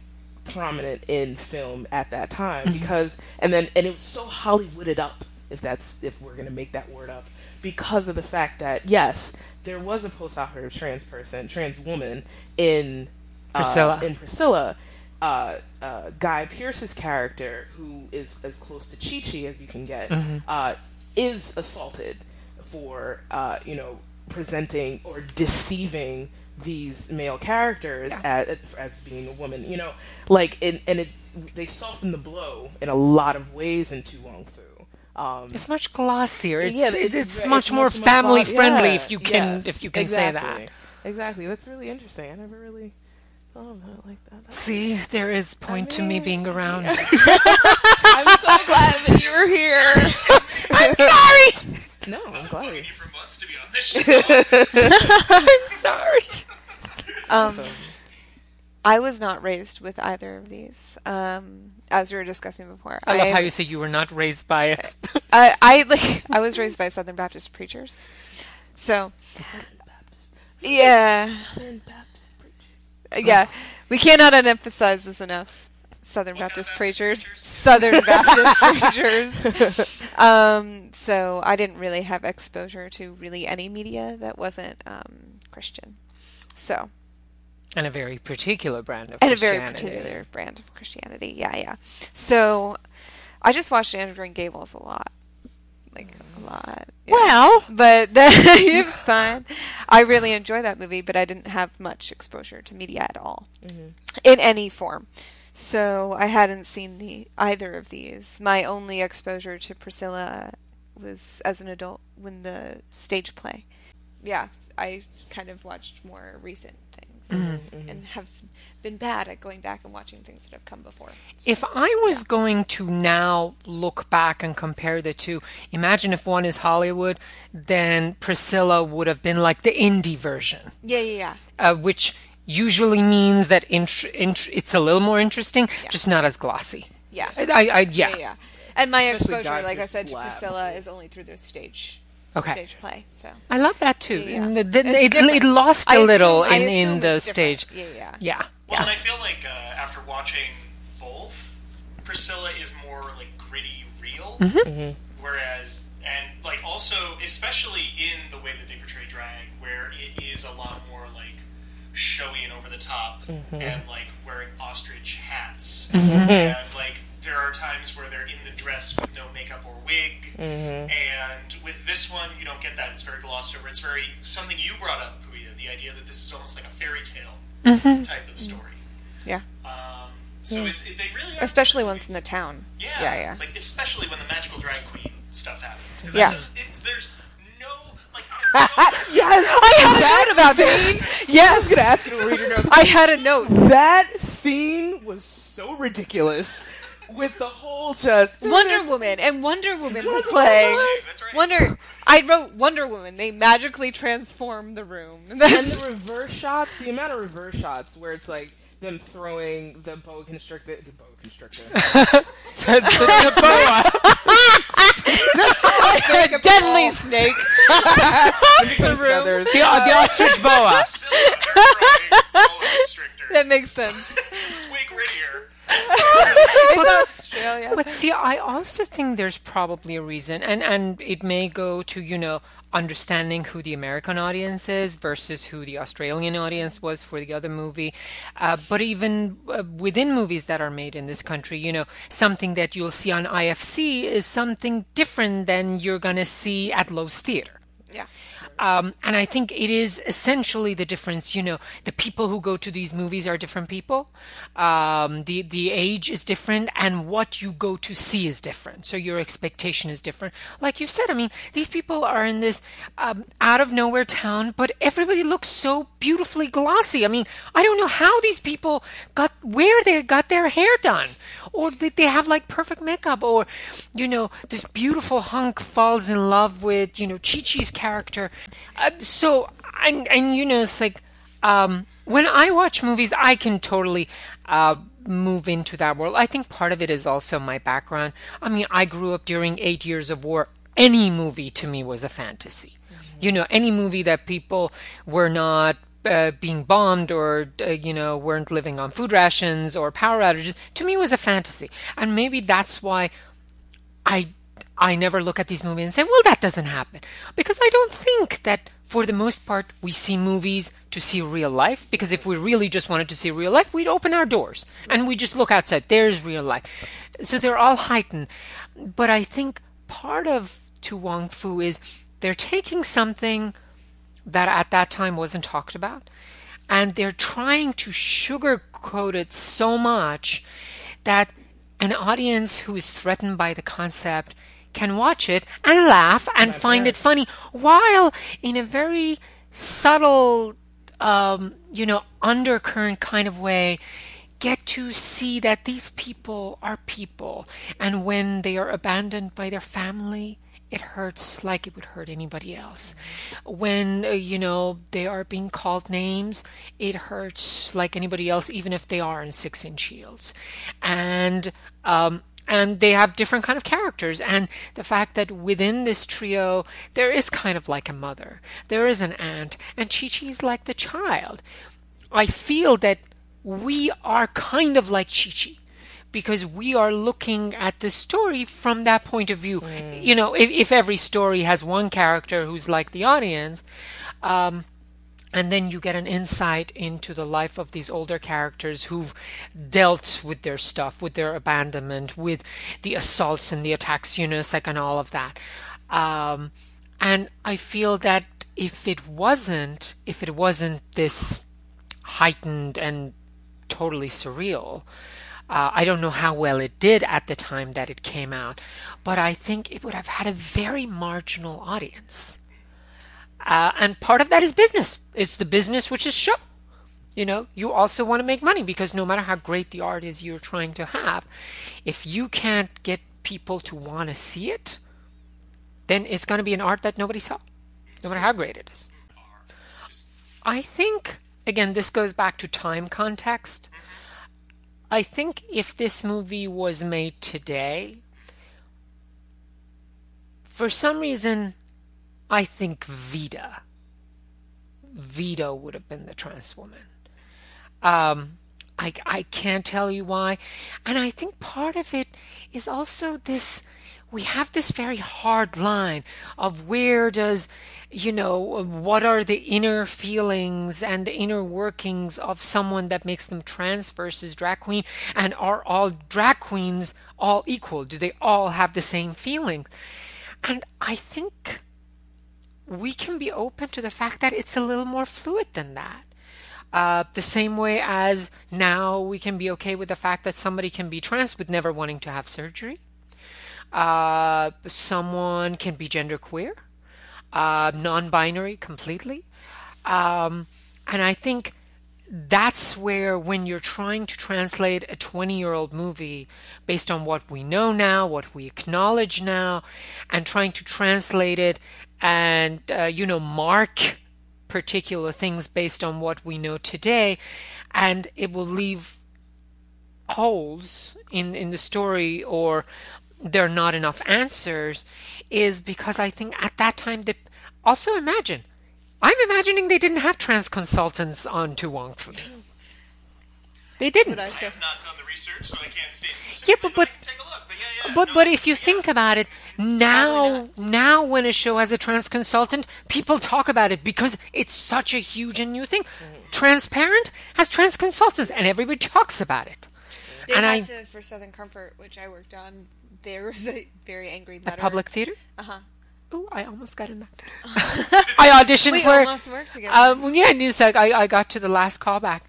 prominent in film at that time, because and then and it was so Hollywooded up, if that's if we're gonna make that word up, because of the fact that yes, there was a post-operative trans person, trans woman in uh, Priscilla. In Priscilla, uh, uh, Guy Pearce's character, who is as close to Chi-Chi as you can get, mm-hmm. uh, is assaulted for uh, you know presenting or deceiving these male characters yeah. as, as being a woman, you know, like, and, and it, they soften the blow in a lot of ways in To Wong Foo. Um, it's much glossier. It's, yeah, it's, it's, it's much it's more, more family more, friendly, yeah, if you can, yes, if you can exactly. say that. Exactly. That's really interesting. I never really Oh, I'm not like that. See, there is point I mean, to me being around. I'm so glad that you were here. I'm sorry. No, I'm glad. I've for months to be on this show. I'm sorry. Um, I was not raised with either of these. Um, as we were discussing before, I love I, how you say you were not raised by it. I, I like. I was raised by Southern Baptist preachers, so Southern Baptist. yeah. Southern Baptist. Yeah, we cannot emphasize this enough. Southern Baptist preachers. Southern Baptist preachers. Um, so I didn't really have exposure to really any media that wasn't um, Christian. So. And a very particular brand of Christianity. And a very particular brand of Christianity. Yeah, yeah. So I just watched Andrew and Gables a lot. Like, a lot. Yeah. Well. But that, it was fine. I really enjoyed that movie, but I didn't have much exposure to media at all. Mm-hmm. In any form. So I hadn't seen the either of these. My only exposure to Priscilla was as an adult when the stage play. Yeah, I kind of watched more recent things mm-hmm. and have been bad at going back and watching things that have come before. So, if I was yeah. going to now look back and compare the two, imagine if one is Hollywood, then Priscilla would have been like the indie version. Yeah, yeah, yeah. Uh, which usually means that int- int- it's a little more interesting, yeah. just not as glossy. Yeah. I, I, I, yeah. yeah, yeah. And my Especially exposure, like I said, lab. to Priscilla is only through the stage. Okay. Stage play, so I love that too. Yeah. The, the, it, it lost a I little assume, in, in the stage. Yeah, yeah, yeah. Well, yeah. And I feel like uh, after watching both, Priscilla is more like gritty, real, mm-hmm. Mm-hmm. whereas and like also especially in the way that they portray drag, where it is a lot more like showy and over the top, mm-hmm. and like wearing ostrich hats, mm-hmm. and like. There are times where they're in the dress with no makeup or wig, mm-hmm. and with this one, you don't get that. It's very glossed over. It's very something you brought up, Pooya, the idea that this is almost like a fairy tale mm-hmm. type of story. Yeah. Um, so yeah. it's it, they really are especially ones in the town. Yeah, yeah, yeah. Like especially when the magical drag queen stuff happens. 'Cause that yeah. doesn't, it, there's no like. I don't know. Yes, I had that a note about this. Yes, I was gonna ask you to read your notes. I had a note. That scene was so ridiculous. With the whole just Wonder Woman and Wonder Woman was playing. That's right. Wonder, I wrote Wonder Woman. They magically transform the room. That's... And the reverse shots, the amount of reverse shots where it's like them throwing the boa constrictor, the boa constrictor. That's the boa. That's the deadly snake. the, room. The, uh, the ostrich boa. That makes sense. It's way grittier. It's Australia. But see, I also think there's probably a reason, and, and it may go to, you know, understanding who the American audience is versus who the Australian audience was for the other movie. Uh, but even uh, within movies that are made in this country, you know, something that you'll see on I F C is something different than you're going to see at Lowe's Theater. Yeah. Um, and I think it is essentially the difference, you know, the people who go to these movies are different people. Um, the, the age is different and what you go to see is different. So your expectation is different. Like you said, I mean, these people are in this um, out of nowhere town, but everybody looks so beautifully glossy. I mean, I don't know how these people got where they got their hair done or did they have like perfect makeup or, you know, this beautiful hunk falls in love with, you know, Chi-Chi's character. Uh, so, and, and you know, it's like, um, when I watch movies, I can totally uh, move into that world. I think part of it is also my background. I mean, I grew up during eight years of war. Any movie to me was a fantasy. Mm-hmm. You know, any movie that people were not uh, being bombed or, uh, you know, weren't living on food rations or power outages, to me was a fantasy. And maybe that's why I I never look at these movies and say, well, that doesn't happen. Because I don't think that, for the most part, we see movies to see real life. Because if we really just wanted to see real life, we'd open our doors. And we just look outside. There's real life. So they're all heightened. But I think part of To Wong Foo is they're taking something that at that time wasn't talked about. And they're trying to sugarcoat it so much that an audience who is threatened by the concept can watch it and laugh and That's find right. it funny, while in a very subtle, um, you know, undercurrent kind of way, get to see that these people are people. And when they are abandoned by their family, it hurts like it would hurt anybody else. When, uh, you know, they are being called names, it hurts like anybody else, even if they are in six-inch heels. And um, and they have different kind of characters. And the fact that within this trio, there is kind of like a mother. There is an aunt. And Chi-Chi is like the child. I feel that we are kind of like Chi-Chi, because we are looking at the story from that point of view. Mm. You know, if, if every story has one character who's like the audience, um, and then you get an insight into the life of these older characters who've dealt with their stuff, with their abandonment, with the assaults and the attacks, you know, like, and all of that. Um, and I feel that if it wasn't, if it wasn't this heightened and totally surreal, Uh, I don't know how well it did at the time that it came out, but I think it would have had a very marginal audience. Uh, and part of that is business. It's the business, which is show. You know, you also want to make money, because no matter how great the art is you're trying to have, if you can't get people to want to see it, then it's going to be an art that nobody saw, no matter how great it is. I think, again, this goes back to time context. I think if this movie was made today, for some reason, I think Vida, Vida would have been the trans woman. Um, I, I can't tell you why. And I think part of it is also this, we have this very hard line of where does, you know, what are the inner feelings and the inner workings of someone that makes them trans versus drag queen, and are all drag queens all equal? Do they all have the same feelings? And I think we can be open to the fact that it's a little more fluid than that. Uh, the same way as now we can be okay with the fact that somebody can be trans with never wanting to have surgery. Uh, someone can be genderqueer, uh, non-binary completely. Um, and I think that's where, when you're trying to translate a twenty-year-old movie based on what we know now, what we acknowledge now, and trying to translate it and, uh, you know, mark particular things based on what we know today, and it will leave holes in, in the story, or there are not enough answers, is because I think at that time they also imagine. I'm imagining they didn't have trans consultants on To Wong Foo. They didn't. I, I have not done the research, so I can't state specifically. Yeah, but but but, take a look. but, yeah, yeah, but, no, but if you yeah. think about it, now now when a show has a trans consultant, people talk about it because it's such a huge and new thing. Mm-hmm. Transparent has trans consultants, and everybody talks about it. They and had I, to, for Southern Comfort, which I worked on, there was a very angry letter. At public theater? Uh-huh. Ooh, I almost got in that. I auditioned we for... We almost worked together. Um, yeah, NewsSec. I, I got to the last callback.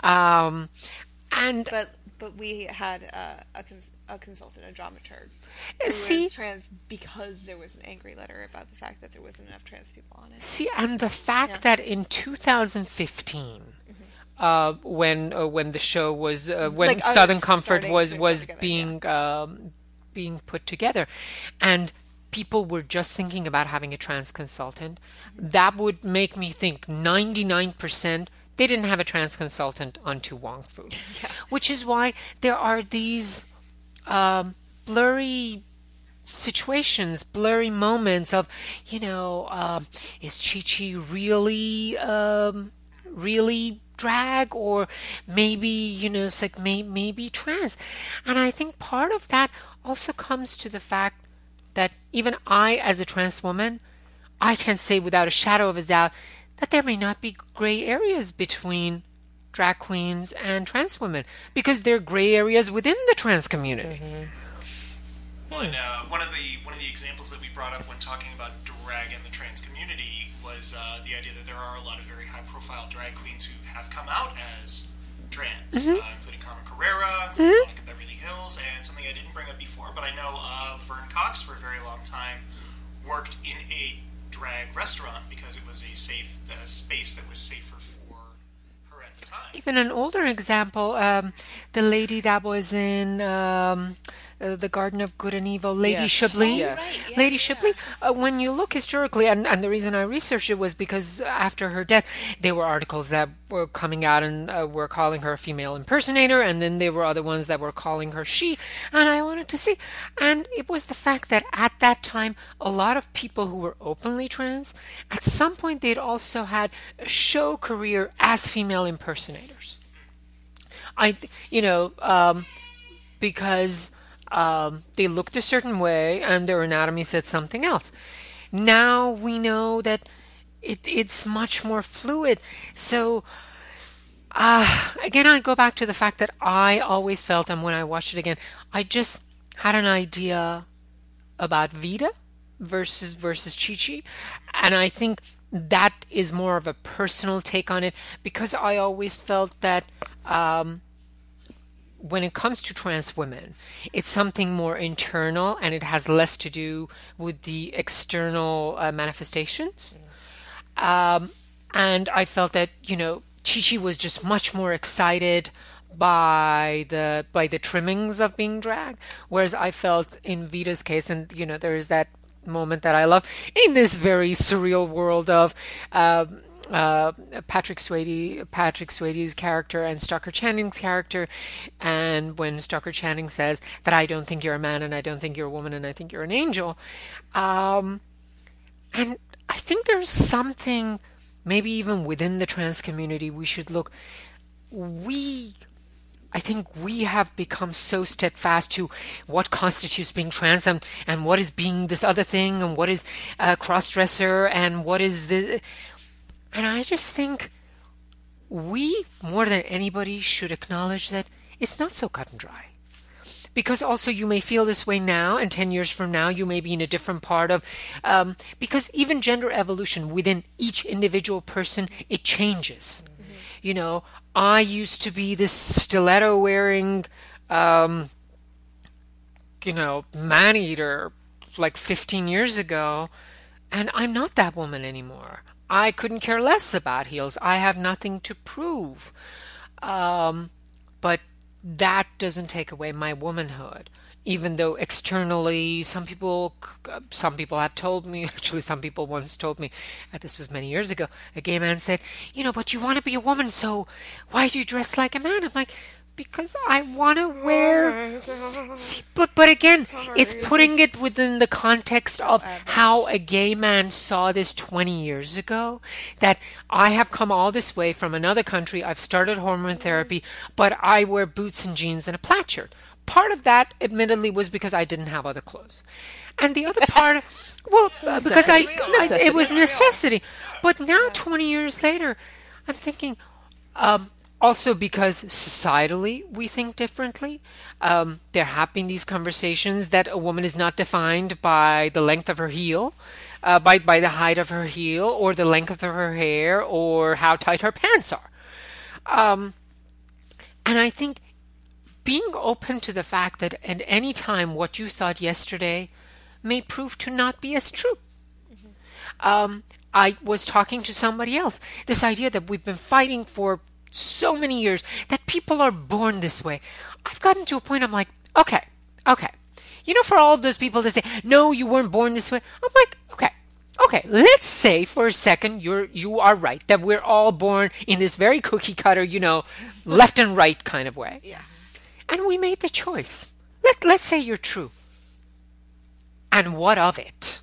Um, and... But but we had a, a, cons- a consultant, a dramaturg, who see, was trans because there was an angry letter about the fact that there wasn't enough trans people on it. See, and the fact yeah. that in two thousand fifteen... Uh, when uh, when the show was uh, when like, Southern Comfort was was together, being yeah. um, being put together, and people were just thinking about having a trans consultant, mm-hmm. that would make me think ninety-nine percent they didn't have a trans consultant on To Wong Foo, yeah. which is why there are these um, blurry situations, blurry moments of, you know, um, is Chi-Chi really um, really drag, or maybe, you know, it's like may, maybe trans. And I think part of that also comes to the fact that even I, as a trans woman, I can say without a shadow of a doubt that there may not be gray areas between drag queens and trans women, because there are gray areas within the trans community. Mm-hmm. Well, and uh, one of the one of the examples that we brought up when talking about drag in the trans community was uh, the idea that there are a lot of very high-profile drag queens who have come out as trans, mm-hmm. uh, including Carmen Carrera, mm-hmm. Monica Beverly Hills, and something I didn't bring up before, but I know uh, Laverne Cox for a very long time worked in a drag restaurant because it was a safe uh, space that was safer for her. Even an older example, um, the lady that was in um, uh, The Garden of Good and Evil, Lady yes. Shipley. Oh, right. yeah, Lady yeah. Shipley, uh, when you look historically, and, and the reason I researched it was because after her death, there were articles that were coming out and uh, were calling her a female impersonator, and then there were other ones that were calling her she, and I wanted to see. And it was the fact that at that time, a lot of people who were openly trans, at some point they'd also had a show career as female impersonators. I, you know, um, because um, they looked a certain way and their anatomy said something else. Now we know that It, it's much more fluid. So uh, again, I go back to the fact that I always felt, and when I watched it again, I just had an idea about Vida versus versus Chi-Chi, and I think that is more of a personal take on it, because I always felt that um, when it comes to trans women, it's something more internal and it has less to do with the external uh, manifestations. Um, and I felt that, you know, Chi-Chi was just much more excited by the by the trimmings of being drag, whereas I felt in Vida's case, and you know, there is that moment that I love in this very surreal world of uh, uh, Patrick Swayze, Patrick Swayze's character and Stockard Channing's character, and when Stockard Channing says that I don't think you're a man, and I don't think you're a woman, and I think you're an angel, um, and. I think there's something, maybe even within the trans community, we should look. We, I think we have become so steadfast to what constitutes being trans and, and what is being this other thing and what is a cross-dresser and what is the. And I just think we, more than anybody, should acknowledge that it's not so cut and dry. Because also you may feel this way now, and ten years from now you may be in a different part of, um, because even gender evolution within each individual person, it changes. Mm-hmm. You know, I used to be this stiletto wearing, um, you know, man eater like fifteen years ago, and I'm not that woman anymore. I couldn't care less about heels. I have nothing to prove. Um, but that doesn't take away my womanhood, even though externally some people some people have told me, actually some people once told me, and this was many years ago, a gay man said, you know, but you want to be a woman, so why do you dress like a man? I'm like, because I want to wear. See, but, but again, it's putting it within the context of how a gay man saw this twenty years ago, that I have come all this way from another country, I've started hormone therapy, but I wear boots and jeans and a plaid shirt. Part of that, admittedly, was because I didn't have other clothes. And the other part, well, because I, I it was necessity. But now, twenty years later, I'm thinking, um, also because societally we think differently. Um, there have been these conversations that a woman is not defined by the length of her heel, uh, by, by the height of her heel, or the length of her hair, or how tight her pants are. Um, and I think being open to the fact that at any time what you thought yesterday may prove to not be as true. Mm-hmm. Um, I was talking to somebody else. This idea that we've been fighting for so many years that people are born this way. I've gotten to a point I'm like, okay, okay. You know, for all of those people that say, no, you weren't born this way. I'm like, okay, okay. Let's say for a second you're, you are right, that we're all born in this very cookie cutter, you know, left and right kind of way. Yeah. And we made the choice. Let, let's say you're true. And what of it?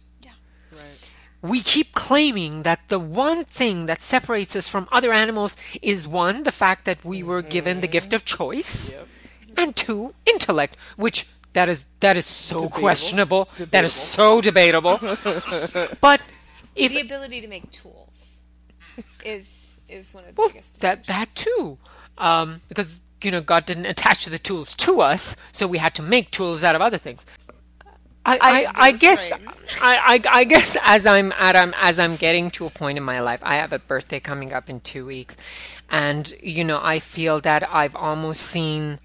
We keep claiming that the one thing that separates us from other animals is one, the fact that we were given the gift of choice, yep. and two, intellect, which that is that is so debatable. questionable, debatable. that is so debatable. But if the ability to make tools is is one of the well, biggest that that too, um, because you know God didn't attach the tools to us, so we had to make tools out of other things. I, I, I guess I, I, I guess as I'm at, I'm, as I'm getting to a point in my life, I have a birthday coming up in two weeks, and you know I feel that I've almost seen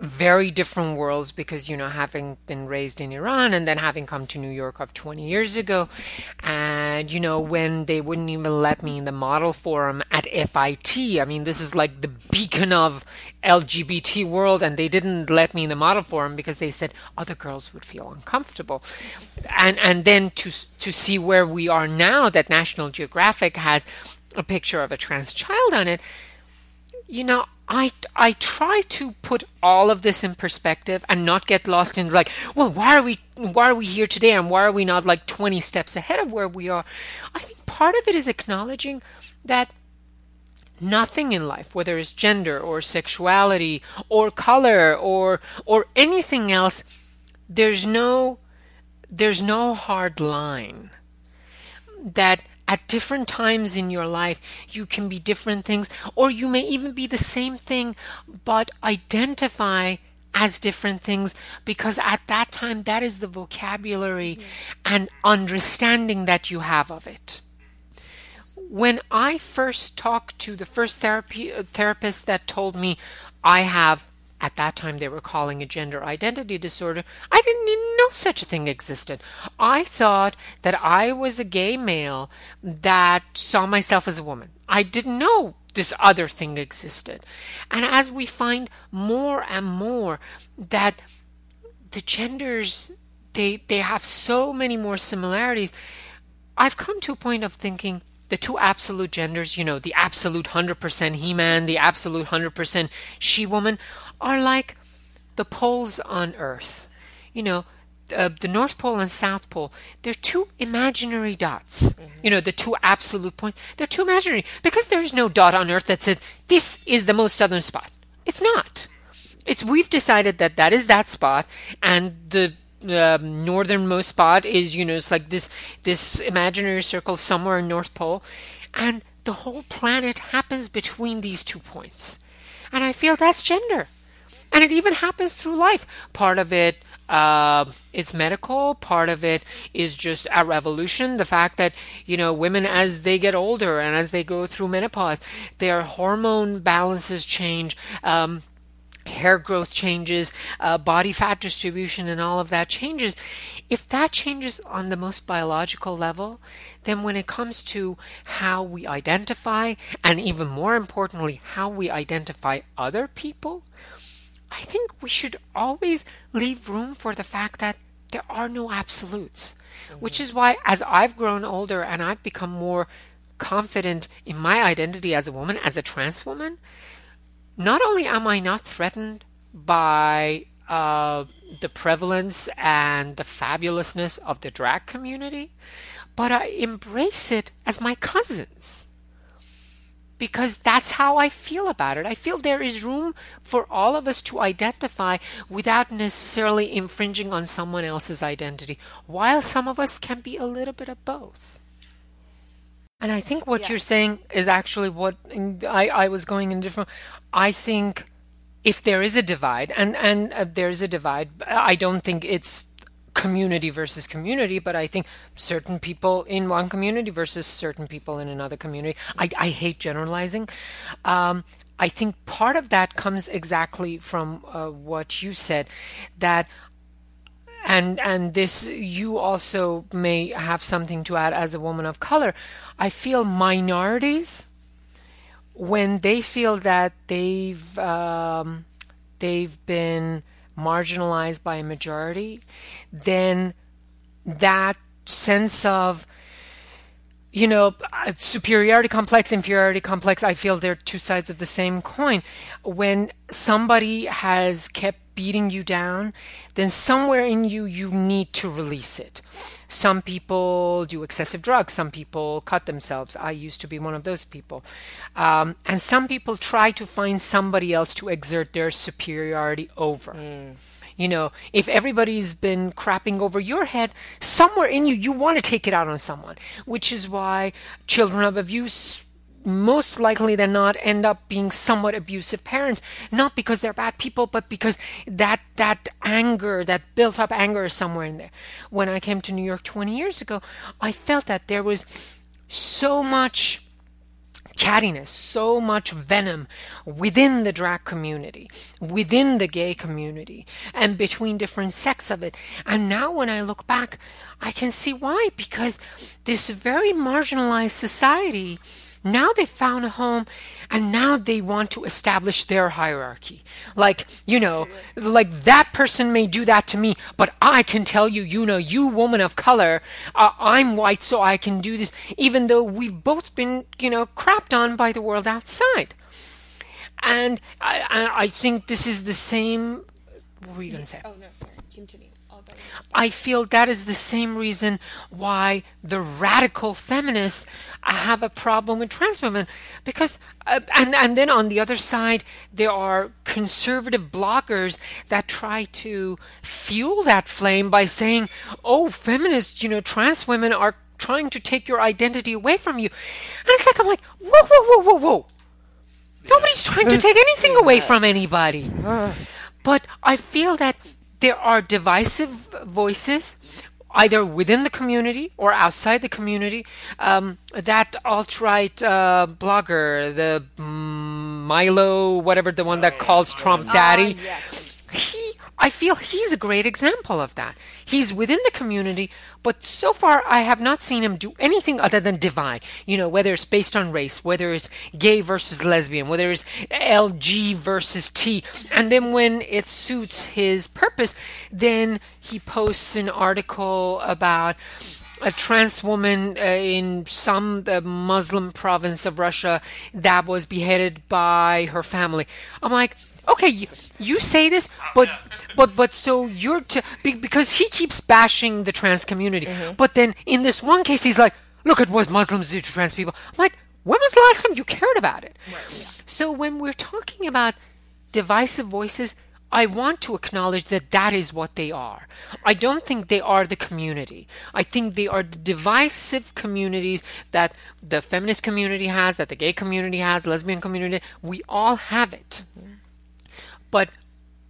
very different worlds, because, you know, having been raised in Iran and then having come to New York of twenty years ago, and, you know, when they wouldn't even let me in the model forum at F I T, I mean, this is like the beacon of L G B T world, and they didn't let me in the model forum because they said other girls would feel uncomfortable. And and then to to see where we are now, that National Geographic has a picture of a trans child on it, you know, I, I try to put all of this in perspective and not get lost in like, well, why are we why are we here today, and why are we not like twenty steps ahead of where we are? I think part of it is acknowledging that nothing in life, whether it's gender or sexuality or color or or anything else, there's no there's no hard line. That at different times in your life, you can be different things, or you may even be the same thing, but identify as different things, because at that time, that is the vocabulary mm-hmm. and understanding that you have of it. When I first talked to the first therapy, uh, therapist that told me I have, at that time they were calling it gender identity disorder, I didn't even know such a thing existed. I thought that I was a gay male that saw myself as a woman. I didn't know this other thing existed. And as we find more and more that the genders, they, they have so many more similarities, I've come to a point of thinking, the two absolute genders, you know, the absolute one hundred percent he-man, the absolute one hundred percent she-woman, are like the poles on Earth. You know, uh, the North Pole and South Pole, they're two imaginary dots. Mm-hmm. You know, the two absolute points, they're two imaginary, because there is no dot on Earth that said, this is the most southern spot. It's not. It's, we've decided that that is that spot, and the uh, northernmost spot is, you know, it's like this, this imaginary circle somewhere in North Pole, and the whole planet happens between these two points. And I feel that's gender. And it even happens through life. Part of it uh, is medical. Part of it is just a revolution. The fact that, you know, women, as they get older and as they go through menopause, their hormone balances change, um, hair growth changes, uh, body fat distribution and all of that changes. If that changes on the most biological level, then when it comes to how we identify, and even more importantly, how we identify other people, I think we should always leave room for the fact that there are no absolutes, mm-hmm. which is why as I've grown older and I've become more confident in my identity as a woman, as a trans woman, not only am I not threatened by uh, the prevalence and the fabulousness of the drag community, but I embrace it as my cousins. Because that's how I feel about it. I feel there is room for all of us to identify without necessarily infringing on someone else's identity, while some of us can be a little bit of both. And I think what yeah. you're saying is actually what I, I was going in different. I think if there is a divide, and, and uh, there is a divide, I don't think it's community versus community, but I think certain people in one community versus certain people in another community. I, I hate generalizing. Um, I think part of that comes exactly from uh, what you said, that, and and this you also may have something to add as a woman of color. I feel minorities, when they feel that they've um, they've been marginalized by a majority, then that sense of, you know, superiority complex, inferiority complex, I feel they're two sides of the same coin. When somebody has kept beating you down, then somewhere in you, you need to release it. Some people do excessive drugs. Some people cut themselves. I used to be one of those people. Um, and some people try to find somebody else to exert their superiority over. Mm. You know, if everybody's been crapping over your head, somewhere in you, you want to take it out on someone, which is why children of abuse most likely than not end up being somewhat abusive parents, not because they're bad people, but because that that anger, that built up anger is somewhere in there. When I came to New York twenty years ago, I felt that there was so much cattiness, so much venom within the drag community, within the gay community, and between different sects of it. And now when I look back, I can see why, because this very marginalized society, now they found a home, and now they want to establish their hierarchy. Like, you know, like that person may do that to me, but I can tell you, you know, you woman of color, uh, I'm white, so I can do this, even though we've both been, you know, crapped on by the world outside. And I, I think this is the same. What were you going to say? Oh, no, sorry. Continue. I feel that is the same reason why the radical feminists have a problem with trans women, because uh, and and then on the other side there are conservative bloggers that try to fuel that flame by saying, oh, feminists, you know, trans women are trying to take your identity away from you. And it's like, I'm like, whoa, whoa, whoa, whoa, whoa. Nobody's trying to take anything away from anybody. But I feel that there are divisive voices, either within the community or outside the community. Um, that alt-right uh, blogger, the Milo, whatever, the one that calls Trump daddy, uh, yes. he, I feel he's a great example of that. He's within the community, but so far I have not seen him do anything other than divide. You know, whether it's based on race, whether it's gay versus lesbian, whether it's L G versus T. And then when it suits his purpose, then he posts an article about a trans woman uh, in some uh, Muslim province of Russia that was beheaded by her family. I'm like, okay, you, you say this, but but but so you're t- because he keeps bashing the trans community. Mm-hmm. But then in this one case, he's like, look at what Muslims do to trans people. I'm like, when was the last time you cared about it? Right, yeah. So when we're talking about divisive voices, I want to acknowledge that that is what they are. I don't think they are the community. I think they are the divisive communities that the feminist community has, that the gay community has, lesbian community. We all have it. Mm-hmm. But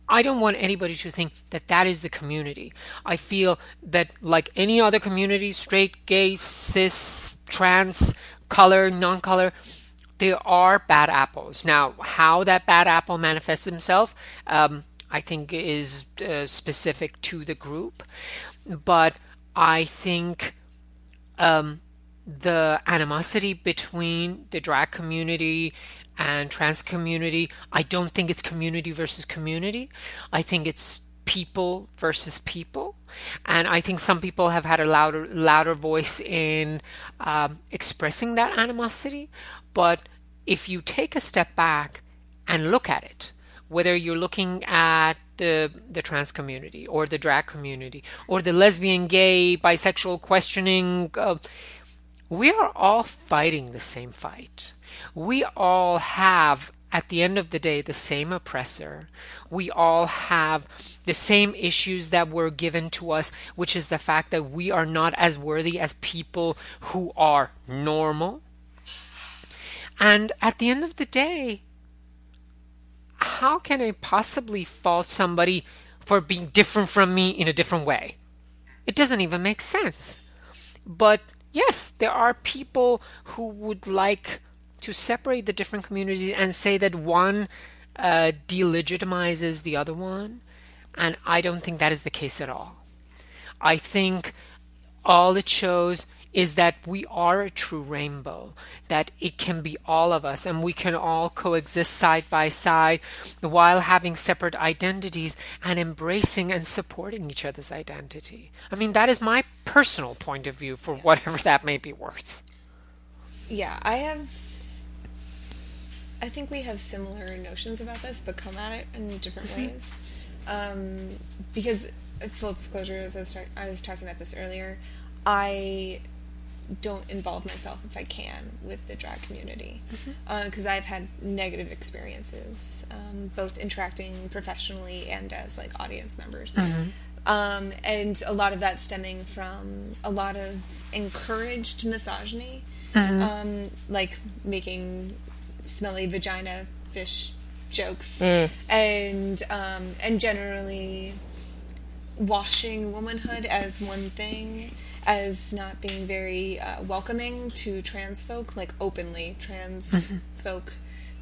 I don't want anybody to think that that is the community. I feel that like any other community, straight, gay, cis, trans, color, non-color, there are bad apples. Now, how that bad apple manifests himself, um, I think is uh, specific to the group. But I think um, the animosity between the drag community and trans community, I don't think it's community versus community. I think it's people versus people. And I think some people have had a louder louder voice in um, expressing that animosity. But if you take a step back and look at it, whether you're looking at the, the trans community or the drag community or the lesbian, gay, bisexual questioning, uh, we are all fighting the same fight. We all have, at the end of the day, the same oppressor. We all have the same issues that were given to us, which is the fact that we are not as worthy as people who are normal. And at the end of the day, how can I possibly fault somebody for being different from me in a different way? It doesn't even make sense. But yes, there are people who would like to separate the different communities and say that one uh, delegitimizes the other one. And I don't think that is the case at all. I think all it shows is that we are a true rainbow, that it can be all of us and we can all coexist side by side while having separate identities and embracing and supporting each other's identity. I mean, that is my personal point of view for whatever that may be worth. Yeah, I have... I think we have similar notions about this, but come at it in different ways. Um, because, full disclosure, as I was, tra- I was talking about this earlier, I don't involve myself, if I can, with the drag community. Because mm-hmm. uh, I've had negative experiences, um, both interacting professionally and as, like, audience members. Mm-hmm. Um, and a lot of that stemming from a lot of encouraged misogyny, mm-hmm. um, like making smelly vagina fish jokes, mm. and um, and generally washing womanhood as one thing, as not being very uh, welcoming to trans folk, like openly trans mm-hmm. folk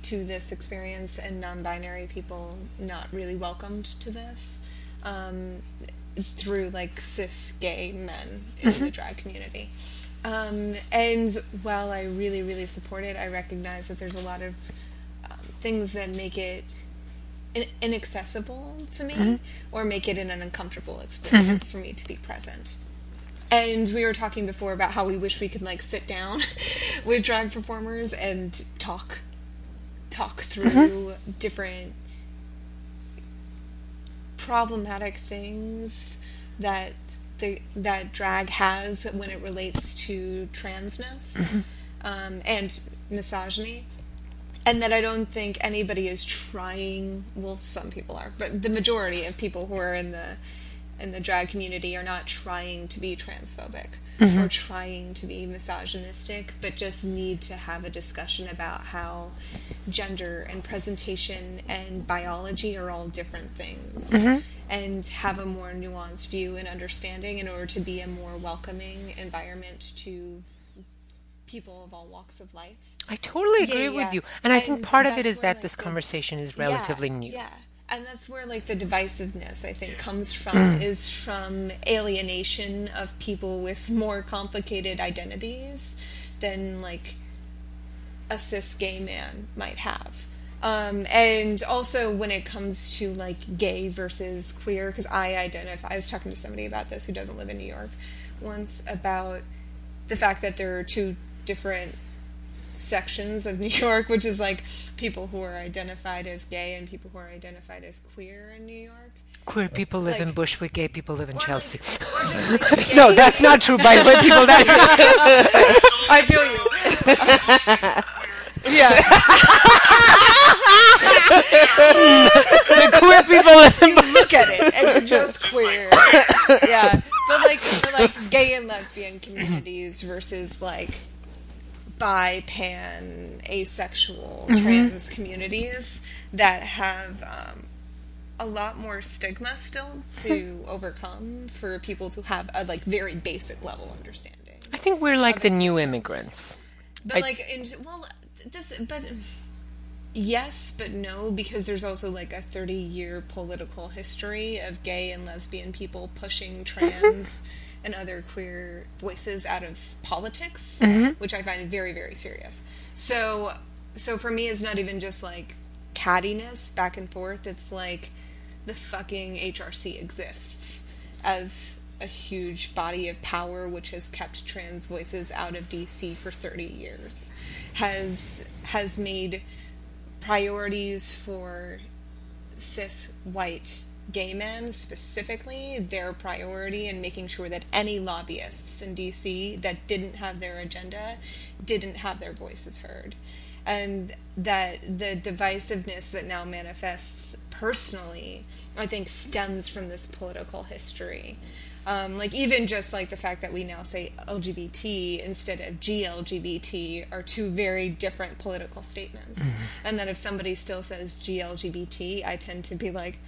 to this experience, and non-binary people not really welcomed to this, um, through like cis gay men in mm-hmm. the drag community. Um, and while I really, really support it, I recognize that there's a lot of um, things that make it in- inaccessible to me, mm-hmm. or make it an uncomfortable experience mm-hmm. for me to be present. And we were talking before about how we wish we could, like, sit down with drag performers and talk, talk through mm-hmm. different problematic things that the, that drag has when it relates to transness mm-hmm. um, and misogyny. And that I don't think anybody is trying, well, some people are, but the majority of people who are in the in the drag community are not trying to be transphobic mm-hmm. or trying to be misogynistic, but just need to have a discussion about how gender and presentation and biology are all different things mm-hmm. and have a more nuanced view and understanding in order to be a more welcoming environment to people of all walks of life. I totally agree yeah, with yeah. you. And, and I think part of it is where, that like, this the, conversation is relatively yeah, new. Yeah. And that's where, like, the divisiveness, I think, comes from, mm. is from alienation of people with more complicated identities than, like, a cis gay man might have. Um, and also when it comes to, like, gay versus queer, because I identify, I was talking to somebody about this who doesn't live in New York once, about the fact that there are two different sections of New York, which is like people who are identified as gay and people who are identified as queer in New York. Queer people live like, in Bushwick, gay people live in or Chelsea. Like, or just like no, that's not true by the people that I feel you. Yeah. The queer people live in Bushwick. You look at it and you're just queer. Yeah. But like the like gay and lesbian communities versus like bi, pan, asexual, mm-hmm. trans communities that have um, a lot more stigma still to overcome for people to have a like very basic level understanding. I think we're like the new immigrants. But I... like, in, well, this, but yes, but no, because there's also like a thirty-year political history of gay and lesbian people pushing trans. Mm-hmm. and other queer voices out of politics, mm-hmm. which I find very, very serious. So so for me, it's not even just, like, cattiness back and forth. It's, like, the fucking H R C exists as a huge body of power which has kept trans voices out of D C for thirty years, has has made priorities for cis white gay men specifically their priority, and making sure that any lobbyists in D C that didn't have their agenda didn't have their voices heard. And that the divisiveness that now manifests personally, I think, stems from this political history. Um, like even just like the fact that we now say L G B T instead of G L G B T are two very different political statements. Mm-hmm. And that if somebody still says G L G B T, I tend to be like,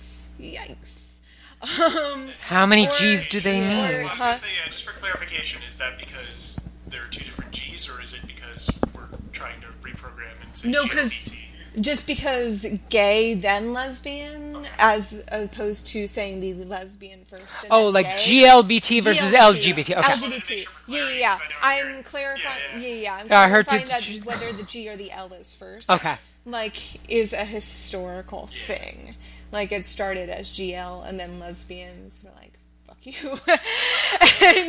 yikes. Um, How many or, G's do they mean? Well, I was going to say, yeah, just for clarification, is that because there are two different G's, or is it because we're trying to reprogram and say no, because just because gay then lesbian, okay. as, as opposed to saying the lesbian first. And oh, like gay. G L B T versus G L B T. L G B T. Okay. L G B T. Yeah, yeah, yeah. I'm clarifying. Yeah, yeah. yeah, yeah. I'm I heard clarifying that g- whether the G or the L is first. Okay. Like, is a historical yeah. thing. Like, it started as G L, and then lesbians were like, fuck you. and,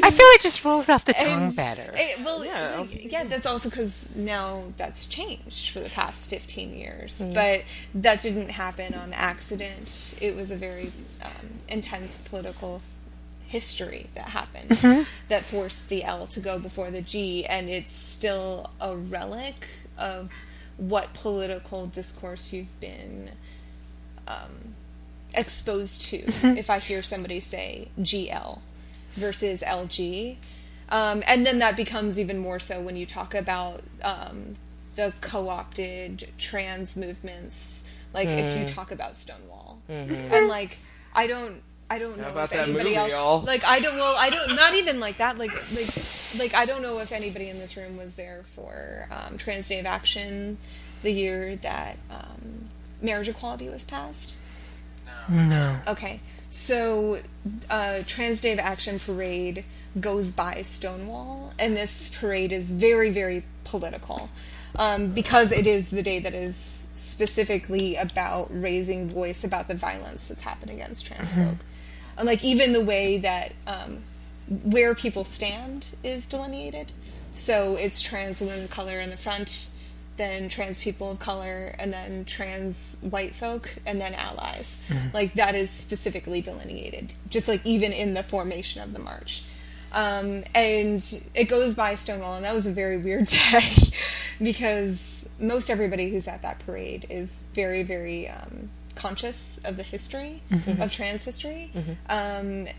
I feel it just rolls off the tongue and, better. It, well, yeah. yeah, that's also because now that's changed for the past fifteen years. Mm. But that didn't happen on accident. It was a very um, intense political history that happened mm-hmm. that forced the L to go before the G, and it's still a relic of what political discourse you've been... Um, exposed to mm-hmm. if I hear somebody say G L versus L G. Um, and then that becomes even more so when you talk about um, the co-opted trans movements. Like, mm. if you talk about Stonewall. Mm-hmm. And, like, I don't... I don't know about if that anybody movie, else y'all? Like I don't well I don't not even like that like like like I don't know if anybody in this room was there for um, Trans Day of Action, the year that um, marriage equality was passed. No. No. Okay, so uh, Trans Day of Action parade goes by Stonewall, and this parade is very very political. Um, because it is the day that is specifically about raising voice about the violence that's happened against trans folk. And like even the way that um, where people stand is delineated. So it's trans women of color in the front, then trans people of color, and then trans white folk, and then allies. Mm-hmm. Like that is specifically delineated, just like even in the formation of the march. Um, and it goes by Stonewall, and that was a very weird day because most everybody who's at that parade is very, very um, conscious of the history, mm-hmm. of trans history. Mm-hmm. Um,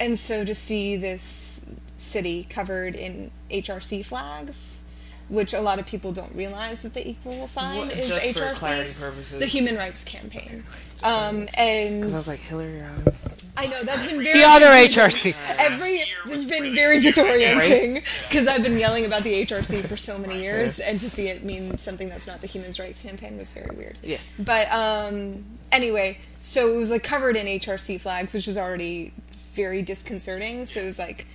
and so to see this city covered in H R C flags, which a lot of people don't realize that the equal sign what, is H R C. Just for clarity purposes. The Human Rights Campaign. Um, and... Because I was like, Hillary, I'm... I know, that's been very... The other H R C. Every... It's been very disorienting, because I've been yelling about the H R C for so many years, and to see it mean something that's not the Human Rights Campaign was very weird. Yeah. But, um... Anyway, so it was, like, covered in H R C flags, which is already very disconcerting, so it was, like...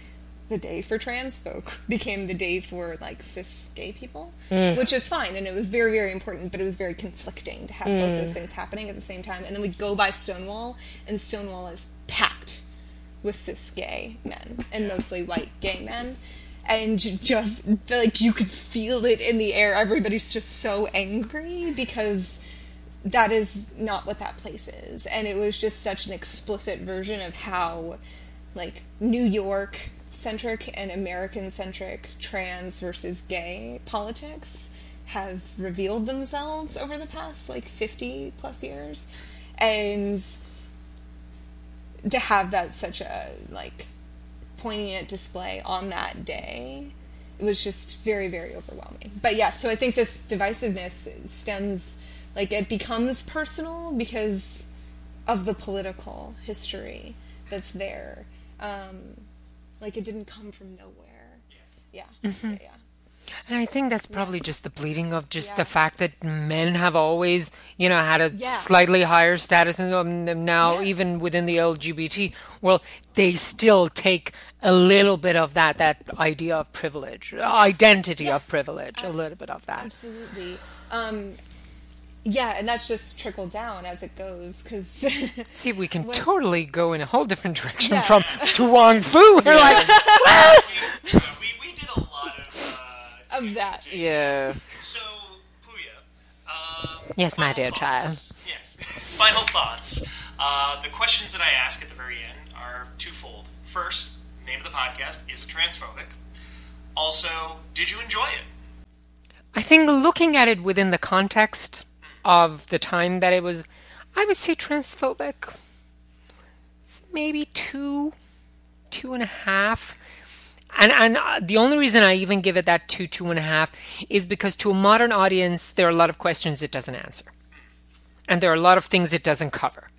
the day for trans folk became the day for like cis gay people, mm. which is fine, and it was very very important, but it was very conflicting to have mm. both those things happening at the same time. And then we go by Stonewall, and Stonewall is packed with cis gay men and mostly white gay men, and just like you could feel it in the air. Everybody's just so angry because that is not what that place is, and it was just such an explicit version of how like New York centric and American-centric trans versus gay politics have revealed themselves over the past, like, fifty-plus years. And to have that such a, like, poignant display on that day, it was just very, very overwhelming. But, yeah, so I think this divisiveness stems, like, it becomes personal because of the political history that's there. Um... Like, it didn't come from nowhere. Yeah. Mm-hmm. Yeah, yeah. And I think that's probably yeah. just the bleeding of just yeah. the fact that men have always, you know, had a yeah. slightly higher status. And now, yeah. even within the L G B T world, they still take a little bit of that, that idea of privilege, identity yes. of privilege, um, a little bit of that. Absolutely. Um, yeah, and that's just trickled down as it goes, because... See, we can when, totally go in a whole different direction yeah. from To Wong Foo. We're yeah. like, what? So we, we did a lot of... Uh, of that. Yeah. So, Pooya. Um, yes, my dear thoughts. child. Yes. Final thoughts. Uh, the questions that I ask at the very end are twofold. First, name of the podcast, is it transphobic? Also, did you enjoy it? I think looking at it within the context... of the time that it was, I would say transphobic, maybe two, two and a half. And and the only reason I even give it that two, two and a half is because to a modern audience, there are a lot of questions it doesn't answer. And there are a lot of things it doesn't cover.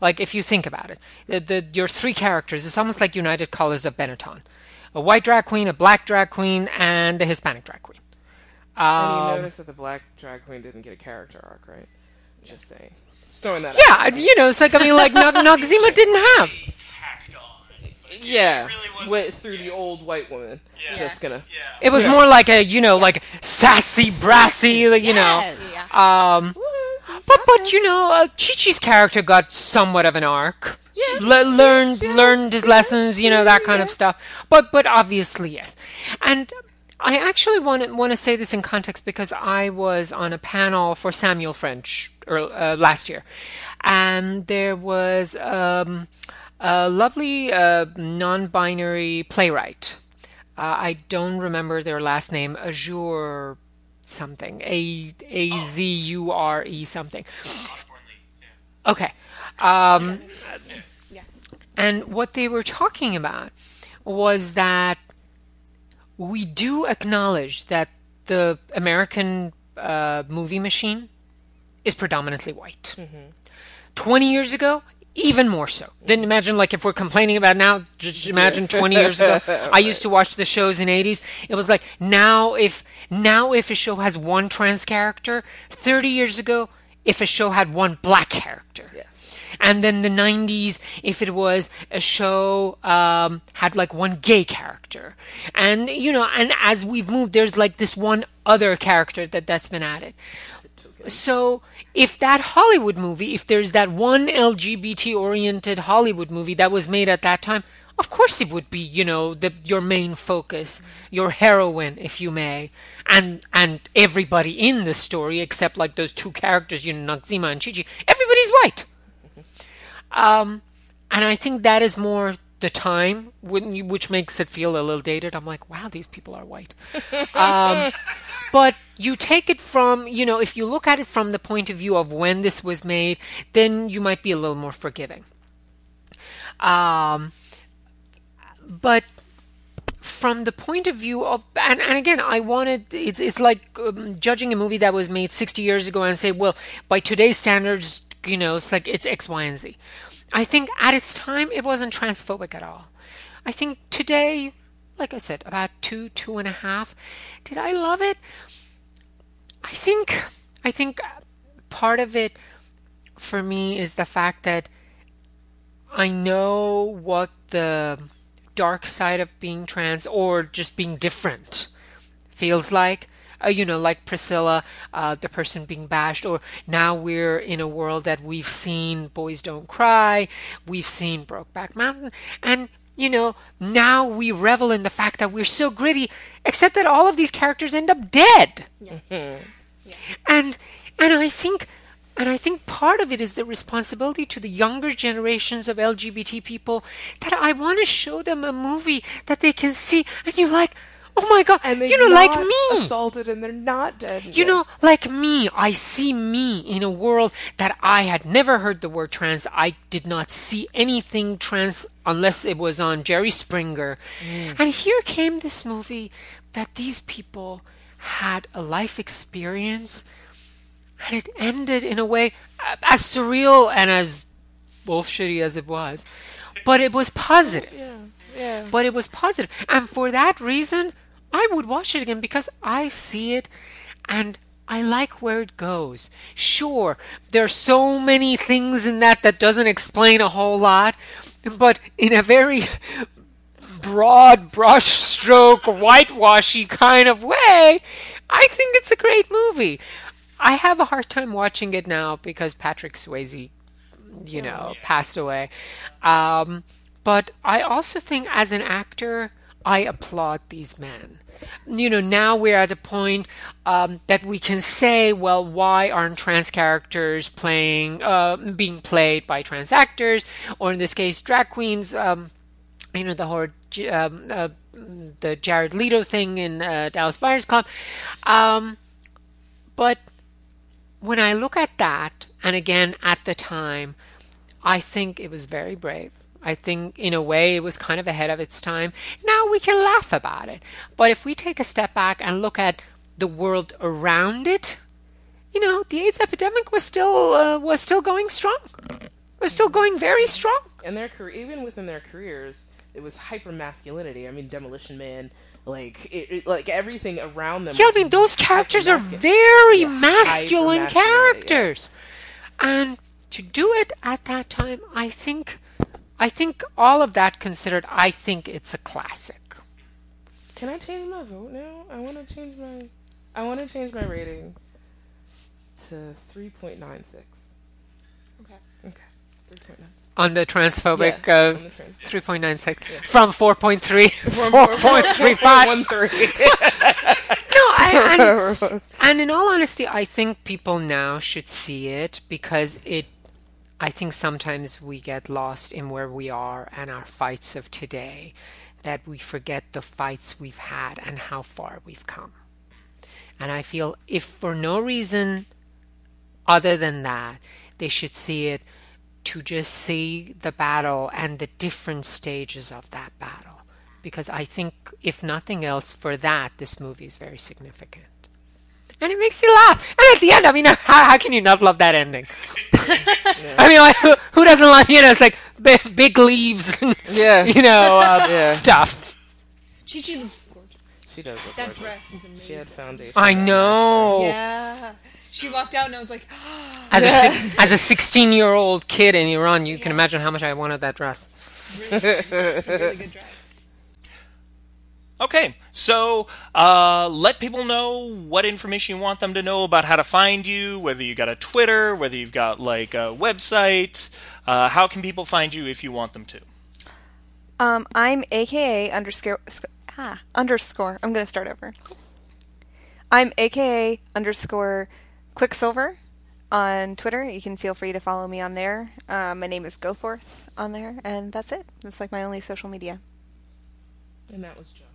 Like if you think about it, the, the, your three characters, it's almost like United Colors of Benetton. A white drag queen, a black drag queen, and a Hispanic drag queen. Um, and you notice that the black drag queen didn't get a character arc, right? Just saying. Just throwing that yeah, out. Yeah, you know, it's like, I mean, like, Noxeema didn't have. Tacked on. Like, yeah. Really went through yeah. the old white woman. Yeah. Just gonna... Yeah. It was yeah. more like a, you know, like, sassy, brassy, like, you yes. know. Yeah. Um, but, but, you know, uh, Chi-Chi's character got somewhat of an arc. Yeah. Le- learned, yeah. learned his yeah. lessons, you know, that kind yeah. of stuff. But, but obviously, yes. And... I actually want to, want to say this in context because I was on a panel for Samuel French uh, last year, and there was um, a lovely uh, non-binary playwright. Uh, I don't remember their last name, Azure something, A Z U R E something. Okay. Um, and what they were talking about was that we do acknowledge that the American uh, movie machine is predominantly white. Mm-hmm. twenty years ago, even more so than imagine. Like if we're complaining about now, just imagine twenty years ago. I used to watch the shows in eighties. It was like now if now if a show has one trans character, thirty years ago, if a show had one black character. Yeah. And then the nineties, if it was a show um, had like one gay character, and you know, and as we've moved, there's like this one other character that that's been added. So if that Hollywood movie, if there's that one L G B T-oriented Hollywood movie that was made at that time, of course it would be, you know, the, your main focus, your heroine, if you may, and and everybody in the story except like those two characters, you know, Noxeema and Chi-Chi, everybody's white. Um, and I think that is more the time, when you, which makes it feel a little dated. I'm like, wow, these people are white. Um, but you take it from, you know, if you look at it from the point of view of when this was made, then you might be a little more forgiving. Um, but from the point of view of, and, and again, I wanted, it's, it's like um, judging a movie that was made sixty years ago and say, well, by today's standards, you know, it's like it's X, Y, and Z. I think at its time, it wasn't transphobic at all. I think today, like I said, about two, two and a half. Did I love it? I think, I think part of it for me is the fact that I know what the dark side of being trans or just being different feels like. Uh, you know, like Priscilla, uh, the person being bashed, or now we're in a world that we've seen Boys Don't Cry, we've seen Brokeback Mountain, and, you know, now we revel in the fact that we're so gritty, except that all of these characters end up dead. Yeah. Mm-hmm. Yeah. And and I think and I think part of it is the responsibility to the younger generations of L G B T people that I want to show them a movie that they can see, and you're like, oh my God, and you know, like me, assaulted and they're not dead yet. You know, like me, I see me in a world that I had never heard the word trans. I did not see anything trans unless it was on Jerry Springer. Mm. And here came this movie that these people had a life experience, and it ended in a way as surreal and as bullshitty as it was, but it was positive. Yeah, yeah. But it was positive. And for that reason, I would watch it again because I see it and I like where it goes. Sure, there are so many things in that that doesn't explain a whole lot, but in a very broad brushstroke, whitewashy kind of way, I think it's a great movie. I have a hard time watching it now because Patrick Swayze, you know, passed away. Um, but I also think as an actor, I applaud these men. You know, now we're at a point um, that we can say, well, why aren't trans characters playing, uh, being played by trans actors, or in this case, drag queens? Um, you know, the whole um, uh, the Jared Leto thing in uh, Dallas Buyers Club. Um, but when I look at that, and again at the time, I think it was very brave. I think, in a way, it was kind of ahead of its time. Now we can laugh about it. But if we take a step back and look at the world around it, you know, the AIDS epidemic was still uh, was still going strong. Was still going very strong. And their career, even within their careers, it was hyper-masculinity. I mean, Demolition Man, like, it, it, like everything around them. Yeah, I mean, those characters are very yeah, masculine characters. Yeah. And to do it at that time, I think... I think all of that considered, I think it's a classic. Can I change my vote now? I want to change my, I want to change my rating to three point nine six. Okay. Okay. Three point nine six. On the transphobic, yeah, uh, on the trans- three point nine six yeah. From four point three, four point three five. One three. No, I, and, and in all honesty, I think people now should see it because it. I think sometimes we get lost in where we are and our fights of today, that we forget the fights we've had and how far we've come. And I feel if for no reason other than that, they should see it to just see the battle and the different stages of that battle. Because I think if nothing else for that, this movie is very significant. and it makes you laugh. And at the end, I mean, how, how can you not love that ending? Yeah. I mean, like, who, who doesn't like, you know, it's like b- big leaves and, yeah. you know, uh, yeah. stuff. Chi Chi looks gorgeous. She does look that gorgeous. That dress is amazing. She had foundation. I know. Yeah. She walked out and I was like, oh. As yeah. a as a sixteen-year-old kid in Iran, you yeah. can imagine how much I wanted that dress. Really, it's a really good dress. Okay, so uh, let people know what information you want them to know about how to find you, whether you got a Twitter, whether you've got like a website. Uh, how can people find you if you want them to? Um, I'm aka underscore ah, underscore. I'm gonna start over. Cool. I'm aka underscore Quicksilver on Twitter. You can feel free to follow me on there. Um, my name is Goforth on there, and that's it. That's like my only social media. And that was John.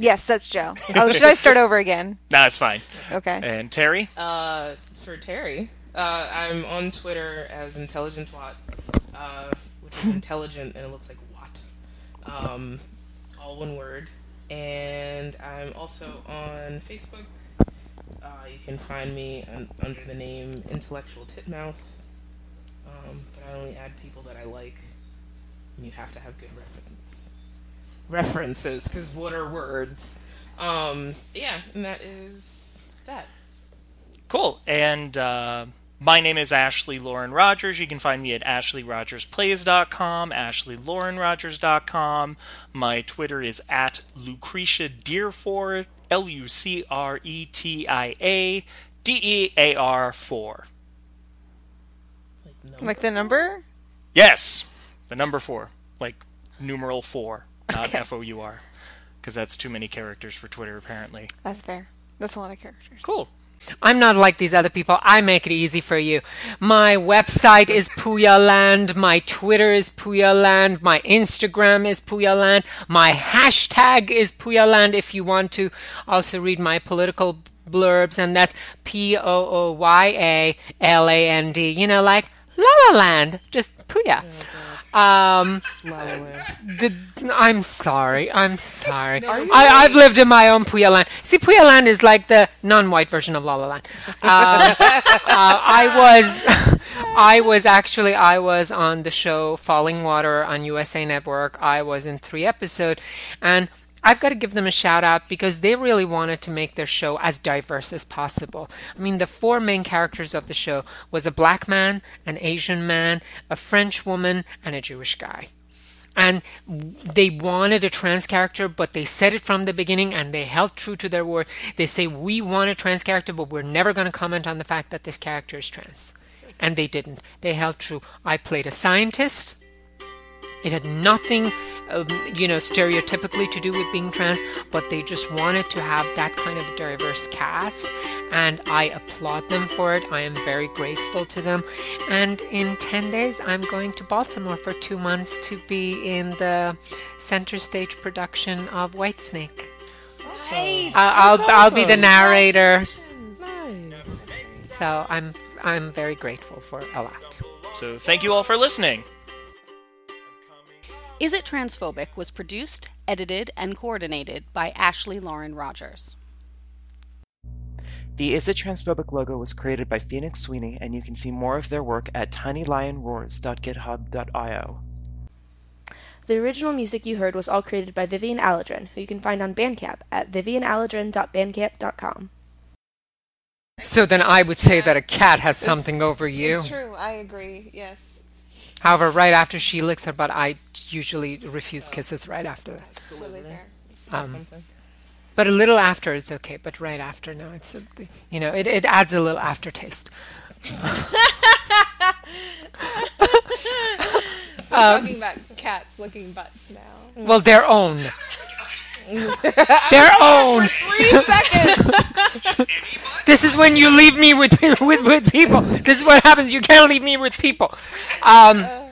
Yes, that's Joe. Oh, should I start over again? No, it's fine. Okay. And Terry? Uh, for Terry, uh, I'm on Twitter as Intelligent Watt, uh, which is intelligent and it looks like Watt. Um, all one word. And I'm also on Facebook. Uh, you can find me un- under the name Intellectual Titmouse. Um, but I only add people that I like. And you have to have good references. References, because what are words? Um, yeah, and that is that. Cool. And uh, my name is Ashley Lauren Rogers. You can find me at ashley rogers plays dot com, ashley lauren rogers dot com. My Twitter is at Lucretia Dearford, L U C R E T I A D E A R four. Like, like the number? Yes, the number four, like numeral four. Not okay. F O U R, because that's too many characters for Twitter, apparently. That's fair. That's a lot of characters. Cool. I'm not like these other people. I make it easy for you. My website is Pooya Land. My Twitter is Pooya Land. My Instagram is Pooya Land. My hashtag is Pooya Land if you want to also read my political blurbs, and that's P O O Y A L A N D. You know, like La La Land, just Pooya. Oh, Um, the, I'm sorry. I'm sorry. No, I, I've lived in my own Pooya Land. See, Pooya Land is like the non-white version of La La Land. Um, uh, I was, I was actually, I was on the show Falling Water on U S A Network. I was in three episodes, and I've got to give them a shout out because they really wanted to make their show as diverse as possible. I mean, the four main characters of the show was a black man, an Asian man, a French woman, and a Jewish guy. And they wanted a trans character, but they said it from the beginning, and they held true to their word. They say, we want a trans character, but we're never going to comment on the fact that this character is trans. And they didn't. They held true. I played a scientist. It had nothing... Um, you know, stereotypically to do with being trans, but they just wanted to have that kind of diverse cast, and I applaud them for it. I am very grateful to them. And in ten days, I'm going to Baltimore for two months to be in the center stage production of Whitesnake. Nice. I'll, I'll I'll be the narrator. So I'm I'm very grateful for a lot. So thank you all for listening. Is It Transphobic was produced, edited, and coordinated by Ashley Lauren Rogers. The Is It Transphobic logo was created by Phoenix Sweeney, and you can see more of their work at tiny lion roars dot github dot io. The original music you heard was all created by Vivian Aladrin, who you can find on Bandcamp at vivian aladrin dot bandcamp dot com. So then I would say that a cat has something it's, over you. It's true, I agree, yes. However, right after she licks her butt, I usually refuse kisses right after that. Absolutely fair. Um, but a little after it's okay, but right after, no, it's a, you know, it, it adds a little aftertaste. We're um, talking about cats licking butts now. Well, their own. Their own. Three seconds. This is when you leave me with, with with people. This is what happens. You can't leave me with people. Um,